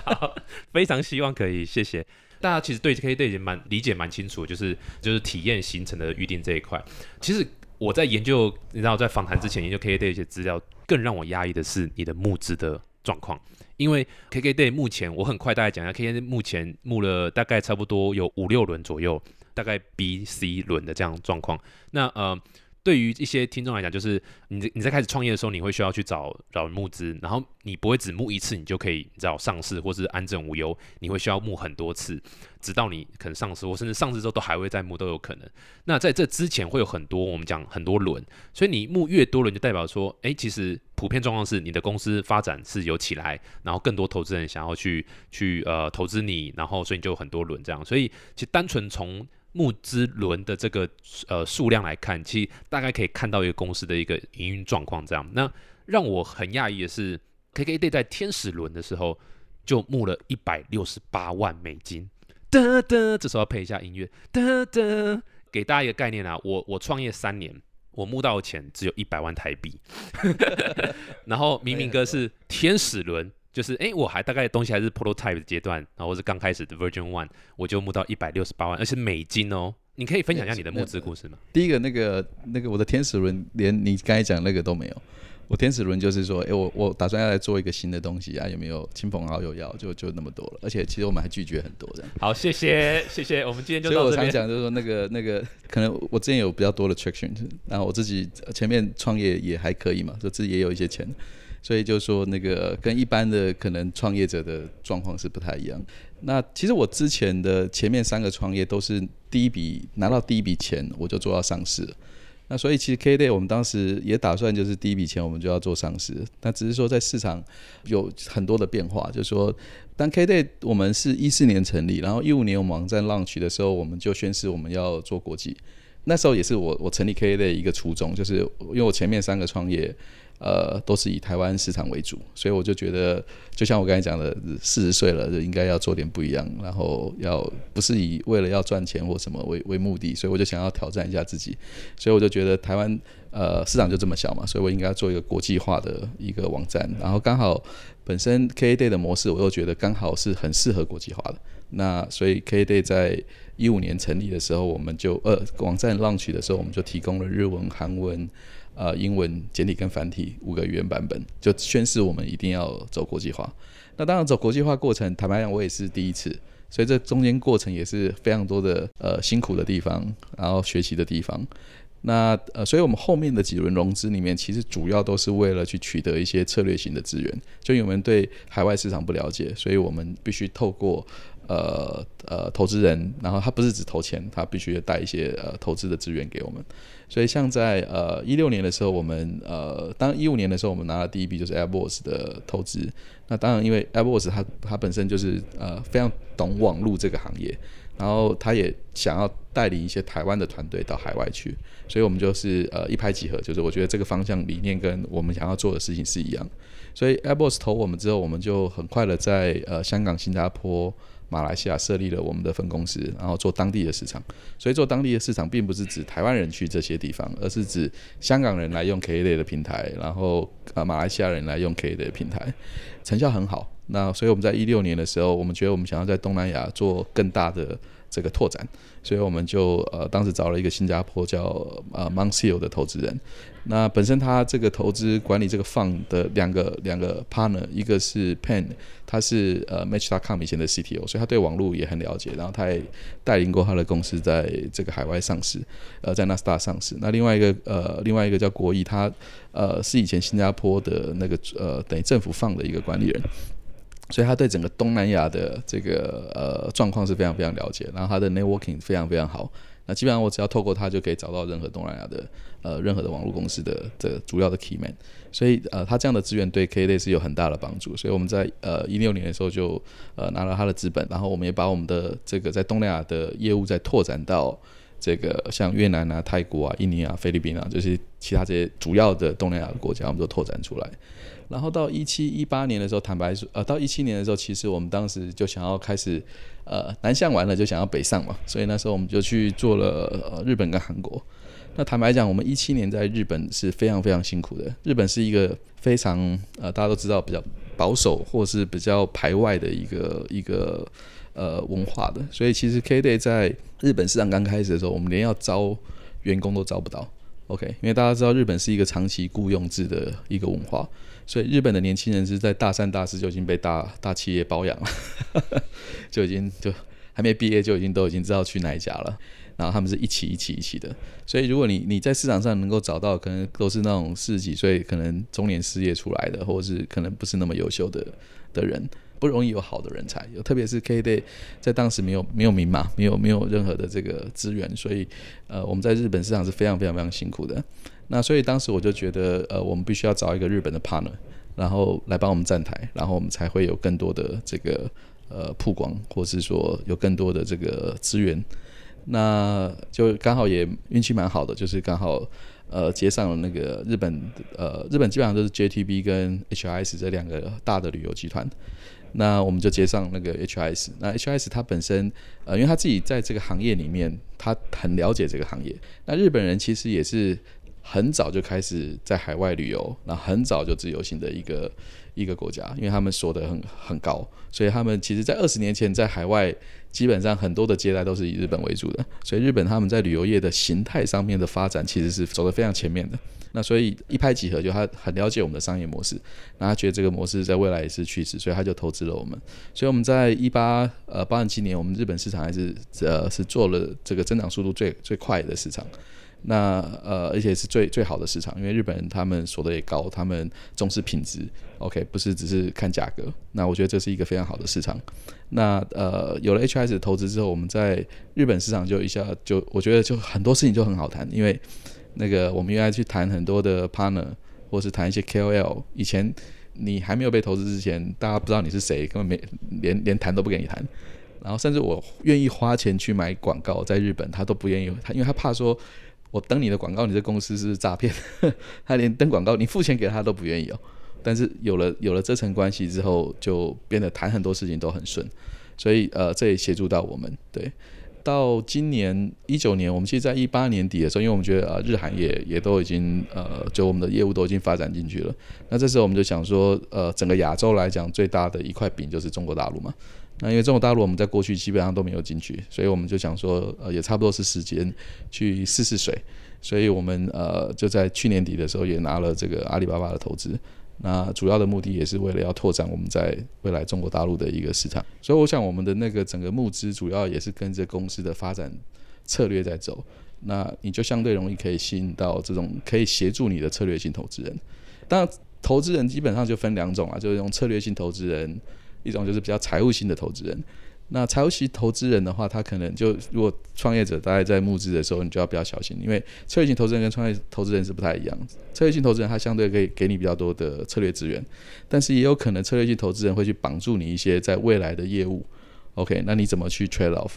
好，非常希望可以，谢谢。大家其实对 KKday 已经蛮理解蛮清楚，就是就是体验行程的预定这一块。其实我在研究，你知道，在访谈之前研究 K K day 的一些资料，更让我压抑的是你的募资的状况。因为 KKday 目前，我很快大概讲一下 ，KKday 目前募了大概差不多有五六轮左右，大概 B、C 轮的这样状况。那呃，对于一些听众来讲，就是你你在开始创业的时候，你会需要去找找募资，然后你不会只募一次你就可以你知道上市或是安枕无忧，你会需要募很多次，直到你可能上市或甚至上市之后都还会再募都有可能。那在这之前会有很多我们讲很多轮，所以你募越多轮就代表说，哎，其实普遍状况是你的公司发展是有起来，然后更多投资人想要去去呃投资你，然后所以你就有很多轮这样。所以其实单纯从募资轮的这个呃数量来看，其实大概可以看到一个公司的一个营运状况这样。那让我很讶异的是 ，KKday 在天使轮的时候就募了一百六十八万美金。哒哒，这时候要配一下音乐。哒哒，给大家一个概念啊，我我创业三年，我募到的钱只有一百万台币。然后明明哥是天使轮，就是哎，我还大概东西还是 prototype 的阶段，然后是刚开始的 version one， 我就募到一百六十八万，而且美金哦。你可以分享一下你的募资故事吗？第一个那个那个我的天使轮连你刚才讲那个都没有。我天使轮就是说，哎、欸，我我打算要来做一个新的东西啊，有没有亲朋好友要？就就那么多了，而且其实我们还拒绝很多这样。好，谢谢谢谢，我们今天就到这边。所以我常讲就是说，那个那个，可能我之前有比较多的 traction， 然后我自己前面创业也还可以嘛，就自己也有一些钱，所以就说那个跟一般的可能创业者的状况是不太一样。那其实我之前的前面三个创业都是第一笔拿到第一笔钱我就做到上市了。那所以其实 KKday 我们当时也打算就是第一笔钱我们就要做上市，那只是说在市场有很多的变化，就是说当 KKday 我们是十四年成立，然后十五年我们网站 launch 的时候我们就宣示我们要做国际。那时候也是 我, 我成立 KKday 的一个初衷，就是因为我前面三个创业呃，都是以台湾市场为主，所以我就觉得，就像我刚才讲的，四十岁了就应该要做点不一样，然后要不是以为了要赚钱或什么 为, 为目的，所以我就想要挑战一下自己，所以我就觉得台湾呃市场就这么小嘛，所以我应该要做一个国际化的一个网站，然后刚好本身 KKday 的模式，我又觉得刚好是很适合国际化的，那所以 KKday 在十五年成立的时候，我们就呃网站 launch 的时候，我们就提供了日文、韩文。呃，英文简体跟繁体五个语言版本，就宣示我们一定要走国际化。那当然走国际化过程，坦白讲我也是第一次，所以这中间过程也是非常多的呃辛苦的地方，然后学习的地方。那呃，所以我们后面的几轮融资里面，其实主要都是为了去取得一些策略型的资源，就因为我们对海外市场不了解，所以我们必须透过。呃呃，投资人，然后他不是只投钱，他必须要带一些呃投资的资源给我们。所以像在呃一六年的时候，我们呃当一五年的时候，我们拿了第一笔就是 Airbus 的投资。那当然，因为 Airbus 它它本身就是呃非常懂网路这个行业，然后他也想要带领一些台湾的团队到海外去，所以我们就是呃一拍即合，就是我觉得这个方向理念跟我们想要做的事情是一样。所以 Airbus 投我们之后，我们就很快的在呃香港、新加坡。马来西亚设立了我们的分公司，然后做当地的市场。所以做当地的市场，并不是指台湾人去这些地方，而是指香港人来用 KKday 的平台，然后马来西亚人来用 KKday 的平台，成效很好。那所以我们在十六年的时候，我们觉得我们想要在东南亚做更大的这个拓展，所以我们就呃当时找了一个新加坡叫呃 Montseal 的投资人。那本身他这个投资管理这个 fund 的两个两个 partner， 一个是 Pen， 他是呃 Match 点 com 以前的 C T O， 所以他对网络也很了解，然后他也带领过他的公司在这个海外上市，呃在 Nasdaq 上市。那另外一个呃另外一个叫国义，他呃是以前新加坡的那个呃等于政府fund的一个管理人。所以他对整个东南亚的这个呃状况是非常非常了解，然后他的 networking 非常非常好。那基本上我只要透过他就可以找到任何东南亚的呃任何的网络公司的这主要的 keyman。所以呃他这样的资源对 KKday 是有很大的帮助。所以我们在呃十六年的时候就呃拿了他的资本，然后我们也把我们的这个在东南亚的业务再拓展到这个像越南啊、泰国啊、印尼啊、菲律宾啊，就是其他这些主要的东南亚的国家，我们都拓展出来。然后到十七、十八年的时候，坦白说，呃，到十七年的时候，其实我们当时就想要开始，呃，南向完了就想要北上嘛，所以那时候我们就去做了、呃、日本跟韩国。那坦白讲，我们十七年在日本是非常非常辛苦的。日本是一个非常呃大家都知道比较保守或是比较排外的一个一个呃文化的，所以其实 KKday 在日本市场刚开始的时候，我们连要招员工都招不到。OK， 因为大家知道日本是一个长期雇佣制的一个文化，所以日本的年轻人是在大三大四就已经被 大, 大企业包养了就已经就还没毕业就已经都已经知道去哪一家了，然后他们是一起一起一起的。所以如果 你, 你在市场上能够找到可能都是那种四十几岁可能中年失业出来的，或者是可能不是那么优秀 的, 的人，不容易有好的人才，特别是 KKday 在当时没有没有名嘛，没有没有任何的这个资源，所以呃我们在日本市场是非常非常非常辛苦的。那所以当时我就觉得呃我们必须要找一个日本的 partner， 然后来帮我们站台，然后我们才会有更多的这个呃曝光，或是说有更多的这个资源。那就刚好也运气蛮好的，就是刚好呃接上了那个日本呃日本基本上都是 J T B 跟 H I S 这两个大的旅游集团。那我们就接上那个 H I S， 那 H I S 他本身呃因为他自己在这个行业里面他很了解这个行业，那日本人其实也是很早就开始在海外旅游，那很早就自由行的一个一个国家，因为他们锁得很很高，所以他们其实在二十年前在海外基本上很多的接待都是以日本为主的，所以日本他们在旅游业的形态上面的发展其实是走得非常前面的。那所以一拍即合，就他很了解我们的商业模式，那他觉得这个模式在未来也是趋势，所以他就投资了我们。所以我们在一八呃八七年，我们日本市场还是呃是做了这个增长速度最最快的市场。那呃，而且是最最好的市场，因为日本人他们所得也高，他们重视品质 ，OK， 不是只是看价格。那我觉得这是一个非常好的市场。那呃，有了 H I S 的投资之后，我们在日本市场就一下就，我觉得就很多事情就很好谈，因为那个我们原来去谈很多的 partner， 或是谈一些 K O L， 以前你还没有被投资之前，大家不知道你是谁，根本没连连谈都不跟你谈。然后甚至我愿意花钱去买广告，在日本他都不愿意，他因为他怕说。我登你的广告，你这公司 是, 不是诈骗他连登广告你付钱给他都不愿意哦。但是有了有了这层关系之后，就变得谈很多事情都很顺，所以呃，这也协助到我们。对，到今年一九年，我们其实在一八年底的时候，因为我们觉得、呃、日韩 也, 也都已经呃，就我们的业务都已经发展进去了。那这时候我们就想说，呃，整个亚洲来讲最大的一块饼就是中国大陆嘛。那因为中国大陆我们在过去基本上都没有进去，所以我们就想说，呃，也差不多是时间去试试水，所以我们呃就在去年底的时候也拿了这个阿里巴巴的投资。那主要的目的也是为了要拓展我们在未来中国大陆的一个市场，所以我想我们的那个整个募资主要也是跟着公司的发展策略在走，那你就相对容易可以吸引到这种可以协助你的策略性投资人。当然，投资人基本上就分两种啊，就是用策略性投资人。一种就是比较财务性的投资人，那财务型投资人的话，他可能就如果创业者大概在募资的时候，你就要比较小心，因为策略型投资人跟创业投资人是不太一样。策略型投资人他相对可以给你比较多的策略资源，但是也有可能策略型投资人会去绑住你一些在未来的业务。OK， 那你怎么去 trade off？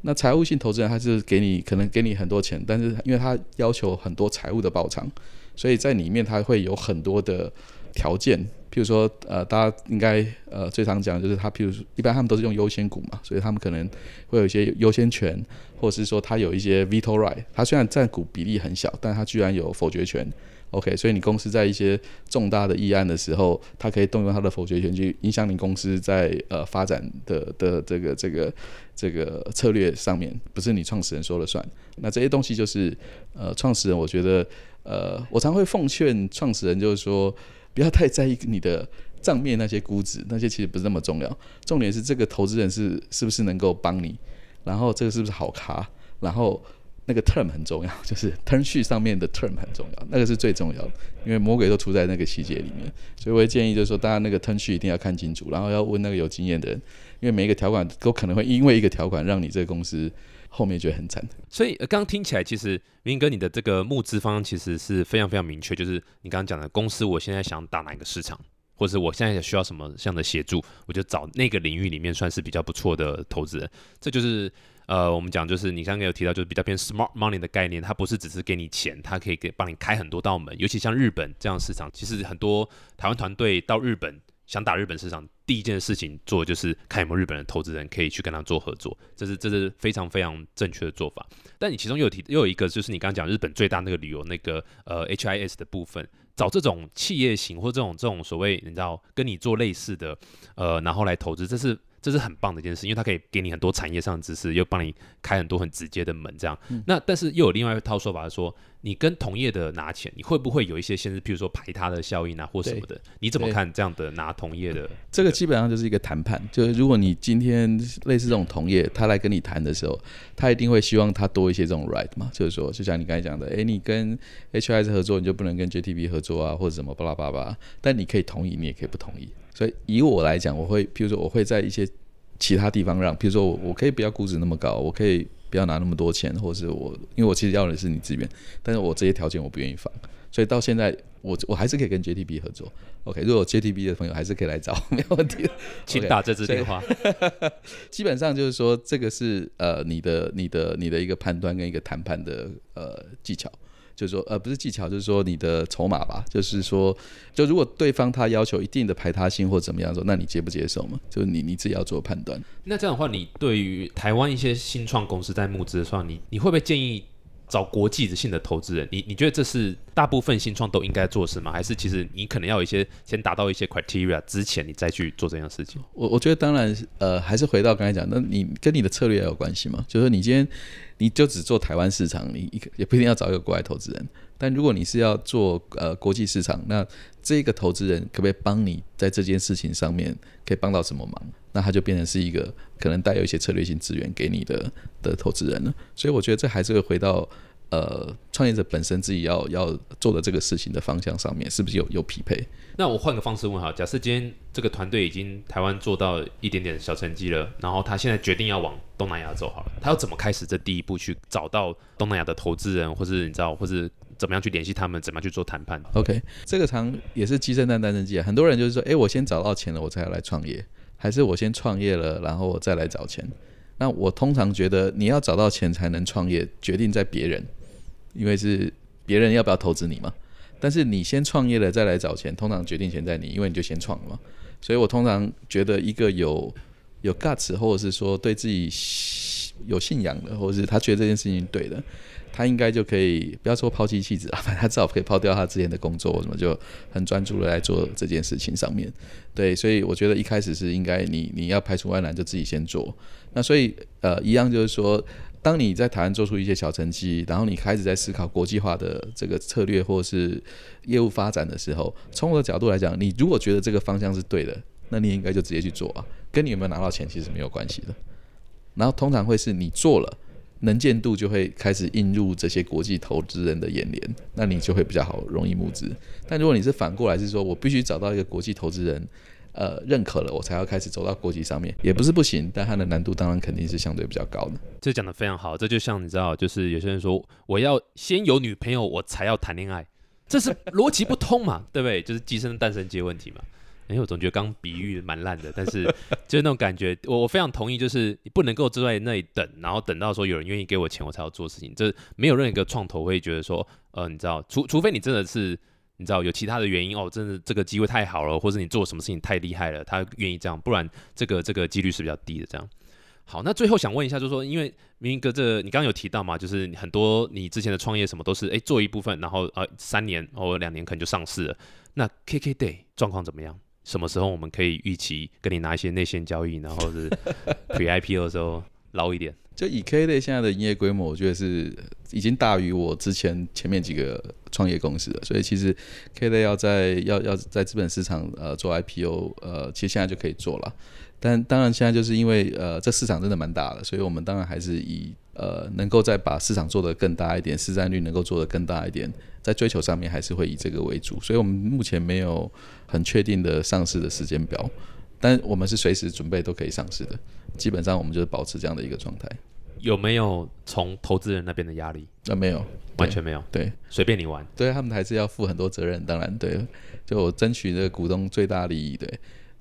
那财务性投资人他是给你可能给你很多钱，但是因为他要求很多财务的报偿，所以在里面他会有很多的条件。譬如说，呃，大家应该呃最常讲就是他，譬如说一般他们都是用优先股嘛，所以他们可能会有一些优先权，或者是说他有一些 veto right， 他虽然占股比例很小，但他居然有否决权。OK， 所以你公司在一些重大的议案的时候，他可以动用他的否决权去影响你公司在呃发展的的这个这个这个策略上面，不是你创始人说了算。那这些东西就是呃创始人，我觉得呃我常会奉劝创始人，就是说。不要太在意你的账面那些估值，那些其实不是那么重要，重点是这个投资人是是不是能够帮你，然后这个是不是好咖，然后那个 term 很重要，就是 term sheet 上面的 term 很重要，那个是最重要的，因为魔鬼都出在那个细节里面，所以我会建议就是说，大家那个 term sheet 一定要看清楚，然后要问那个有经验的人，因为每一个条款都可能会因为一个条款让你这个公司后面觉得很惨。所以刚刚听起来，其实明哥你的这个募资方向其实是非常非常明确，就是你刚刚讲的公司我现在想打哪个市场，或者我现在需要什么样的协助，我就找那个领域里面算是比较不错的投资人。这就是呃，我们讲就是你刚刚有提到，就是比较偏 smart money 的概念，它不是只是给你钱，它可以给帮你开很多道门。尤其像日本这样的市场，其实很多台湾团队到日本想打日本市场，第一件事情做就是看有没有日本的投资人可以去跟他做合作，这是这是非常非常正确的做法。但你其中又有提又有一个，就是你刚刚讲日本最大那个旅游那个呃 H I S 的部分，找这种企业型或这种这种所谓你知道跟你做类似的呃，然后来投资，这是这是很棒的一件事，因为它可以给你很多产业上的知识，又帮你开很多很直接的门这样、嗯、那但是又有另外一套说法是说，你跟同业的拿钱，你会不会有一些限制，譬如说排他的效应啊或什么的，你怎么看这样的拿同业的、这个、这个基本上就是一个谈判，就是如果你今天类似这种同业他来跟你谈的时候，他一定会希望他多一些这种 right 嘛，就是说就像你刚才讲的，哎，你跟 H I S 合作你就不能跟 J T B 合作啊或者什么巴拉巴拉，但你可以同意你也可以不同意，所以以我来讲，我会譬如说我会在一些其他地方让，譬如说 我, 我可以不要估值那么高，我可以不要拿那么多钱，或是我因为我其实要的是你资源，但是我这些条件我不愿意放，所以到现在 我, 我还是可以跟 J T B 合作。 OK， 如果有 J T B 的朋友还是可以来找，没有问题，请打这支电话。基本上就是说这个是、呃、你的你的你的一个判断跟一个谈判的、呃、技巧，就是说呃不是技巧，就是说你的筹码吧，就是说就如果对方他要求一定的排他性或怎么样说，那你接不接受嘛，就是 你, 你自己要做判断。那这样的话，你对于台湾一些新创公司在募资的时候，你你会不会建议找国际性的投资人？你你觉得这是大部分新创都应该做什么？还是其实你可能要有一些先达到一些 criteria 之前，你再去做这样的事情？我我觉得当然呃还是回到刚才讲，那你跟你的策略也有关系嘛，就是你今天你就只做台湾市场，你也不一定要找一个国外投资人。但如果你是要做、呃、国际市场，那这个投资人可不可以帮你在这件事情上面可以帮到什么忙？那他就变成是一个可能带有一些策略性资源给你 的, 的投资人了。所以我觉得这还是会回到呃创业者本身自己 要, 要做的这个事情的方向上面，是不是 有, 有匹配？那我换个方式问哈，假设今天这个团队已经台湾做到一点点小成绩了，然后他现在决定要往东南亚走好了，他要怎么开始这第一步去找到东南亚的投资人，或是你知道，或是怎么样去联系他们，怎么样去做谈判 ？OK， 这个常也是鸡生蛋蛋生鸡啊。很多人就是说，哎，我先找到钱了，我才要来创业，还是我先创业了，然后我再来找钱？那我通常觉得，你要找到钱才能创业，决定在别人，因为是别人要不要投资你嘛。但是你先创业了再来找钱，通常决定权在你，因为你就先创了嘛。所以我通常觉得，一个有有 guts， 或者是说对自己有信仰的，或者是他觉得这件事情对的，他应该就可以不要说抛弃妻子，反正他至少可以抛掉他之前的工作什么，就很专注的来做这件事情上面。对，所以我觉得一开始是应该你你要排除万难就自己先做。那所以呃一样就是说，当你在台湾做出一些小成绩，然后你开始在思考国际化的这个策略或是业务发展的时候，从我的角度来讲，你如果觉得这个方向是对的，那你应该就直接去做啊，跟你有没有拿到钱其实没有关系的。然后通常会是你做了，能见度就会开始映入这些国际投资人的眼帘，那你就会比较好容易募资。但如果你是反过来是说，我必须找到一个国际投资人呃，认可了我才要开始走到国际上面，也不是不行，但它的难度当然肯定是相对比较高的。这讲得非常好，这就像你知道，就是有些人说我要先有女朋友我才要谈恋爱，这是逻辑不通嘛，对不对？就是鸡生蛋生鸡问题嘛。因为我总觉得刚比喻蛮烂的，但是就是那种感觉，我非常同意，就是你不能够坐在那里等，然后等到说有人愿意给我钱我才要做事情，就是没有任何一个创投会觉得说，呃，你知道，除除非你真的是你知道有其他的原因哦，真的这个机会太好了，或是你做什么事情太厉害了，他愿意这样，不然这个这个几率是比较低的这样。好，那最后想问一下，就是说，因为明哥这你刚刚有提到嘛，就是很多你之前的创业什么都是哎做一部分，然后呃三年或两年可能就上市了。那 KKday 状况怎么样？什么时候我们可以预期跟你拿一些内线交易，然后是 pre-I P O 的时候捞一点？就以 KKday 现在的营业规模，我觉得是已经大于我之前前面几个创业公司了，所以其实 KKday 要在要要在资本市场呃做 I P O， 呃，其实现在就可以做了。但当然现在就是因为呃这市场真的蛮大的，所以我们当然还是以呃能够再把市场做得更大一点，市占率能够做得更大一点，在追求上面还是会以这个为主，所以我们目前没有很确定的上市的时间表，但我们是随时准备都可以上市的，基本上我们就是保持这样的一个状态。有没有从投资人那边的压力？呃，没有，完全没有，对，随便你玩。对，他们还是要负很多责任，当然对，就我争取这个股东最大利益，对。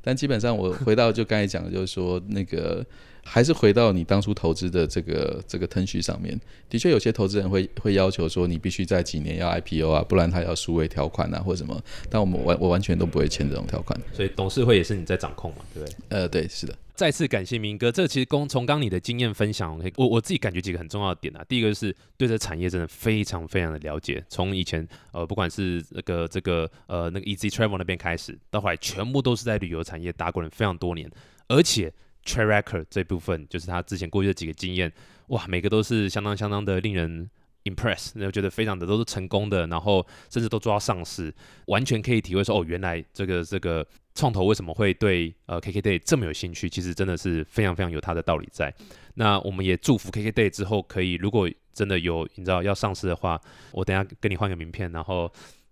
但基本上我回到就刚才讲的，就是说那个还是回到你当初投资的这个这个程序上面，的确有些投资人会会要求说你必须在几年要 I P O 啊，不然他要赎回条款啊或什么，但我们完我完全都不会签这种条款，所以董事会也是你在掌控嘛，对不对？呃，对，是的。再次感谢明哥，这其实从刚刚你的经验分享， 我, 我自己感觉几个很重要的点啊。第一个就是对这产业真的非常非常的了解，从以前呃不管是那个这个呃那个 ezTravel 那边开始，到后来全部都是在旅游产业打滚非常多年，而且 track record 这部分，就是他之前过去的几个经验，哇，每个都是相当相当的令人 impress， 然后觉得非常的都是成功的，然后甚至都抓上市，完全可以体会说，哦，原来这个这个创投为什么会对呃 KKday 这么有兴趣，其实真的是非常非常有它的道理在。那我们也祝福 KKday 之后可以，如果真的有你知道要上市的话，我等一下跟你换个名片，然后。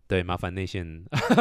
对，麻烦内线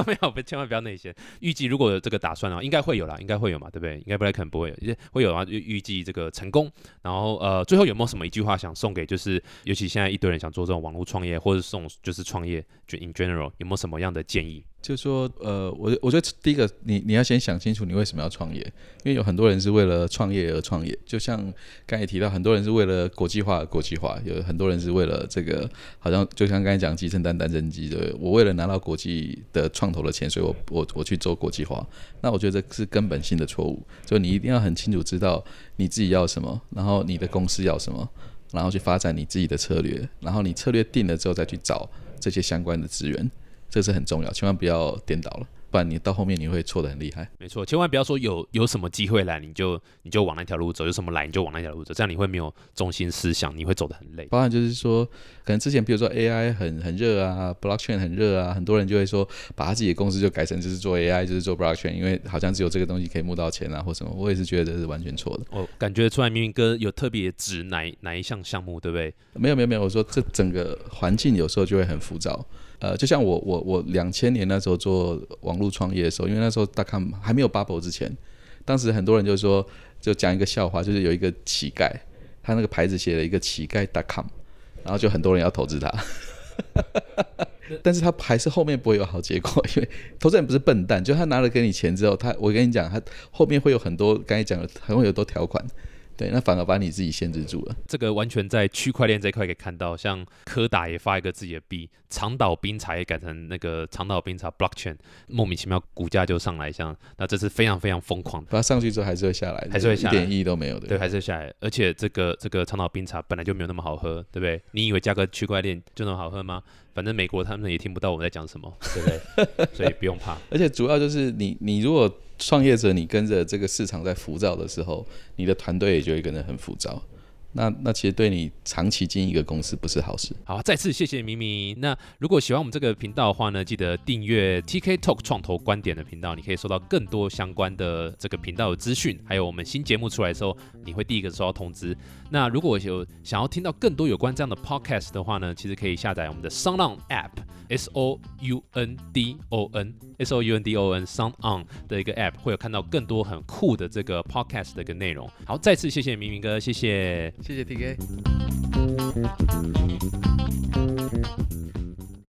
没有，千万不要内线。预计如果有这个打算啊，应该会有啦，应该会有嘛，对不对？应该不太可能不会有，会有啊。预计这个成功，然后呃，最后有没有什么一句话想送给，就是尤其现在一堆人想做这种网络创业，或者送就是创业 in general， 有没有什么样的建议？就是说，呃，我我觉得第一个，你你要先想清楚你为什么要创业，因为有很多人是为了创业而创业，就像刚才提到，很多人是为了国际化而国际化，有很多人是为了这个，好像就像刚才讲鸡生蛋蛋生鸡，对，我为了拿到国际的创投的钱，所以我我我去做国际化，那我觉得这是根本性的错误，所以你一定要很清楚知道你自己要什么，然后你的公司要什么，然后去发展你自己的策略，然后你策略定了之后再去找这些相关的资源。这是很重要，千万不要颠倒了，不然你到后面你会错得很厉害。没错，千万不要说有有什么机会来你就你就往那条路走，有什么来你就往那条路走，这样你会没有中心思想，你会走得很累。包含就是说，可能之前比如说 A I 很很热啊 ，blockchain 很热啊，很多人就会说把他自己的公司就改成就是做 A I 就是做 blockchain， 因为好像只有这个东西可以募到钱啊或什么。我也是觉得这是完全错的。我、哦、感觉出来明明哥有特别指哪哪一项项目，对不对？没有没有没有，我说这整个环境有时候就会很浮躁。呃，就像我我我两千年那时候做网络创业的时候，因为那时候大概还没有 bubble 之前，当时很多人就说，就讲一个笑话，就是有一个乞丐，他那个牌子写了一个乞丐 .com， 然后就很多人要投资他，但是他还是后面不会有好结果，因为投资人不是笨蛋，就他拿了给你钱之后，他我跟你讲，他后面会有很多刚才讲的，还会有很多条款。对，那反而把你自己限制住了。这个完全在区块链这块可以看到，像柯达也发一个自己的币，长岛冰茶也改成那个长岛冰茶 blockchain， 莫名其妙股价就上来，像那这是非常非常疯狂的。它上去之后还是会下来，还是会下来，一点意义都没有的。对，还是会下来。而且这个这个长岛冰茶本来就没有那么好喝，对不对？你以为加个区块链就那么好喝吗？反正美国他们也听不到我们在讲什么，对不对？所以不用怕。而且主要就是你你如果创业者，你跟着这个市场在浮躁的时候，你的团队也就会跟着很浮躁。那那其实对你长期经营一个公司不是好事。好，再次谢谢明明。那如果喜欢我们这个频道的话呢，记得订阅 T K Talk 创投观点的频道，你可以收到更多相关的这个频道的资讯，还有我们新节目出来的时候，你会第一个收到通知。那如果有想要听到更多有关这样的 podcast 的话呢，其实可以下载我们的 SoundOn App S O U N D O N S O U N D O N SoundOn 的一个 App， 会有看到更多很酷的这个 podcast 的一个内容。好，再次谢谢明明哥，谢谢。谢谢 T K。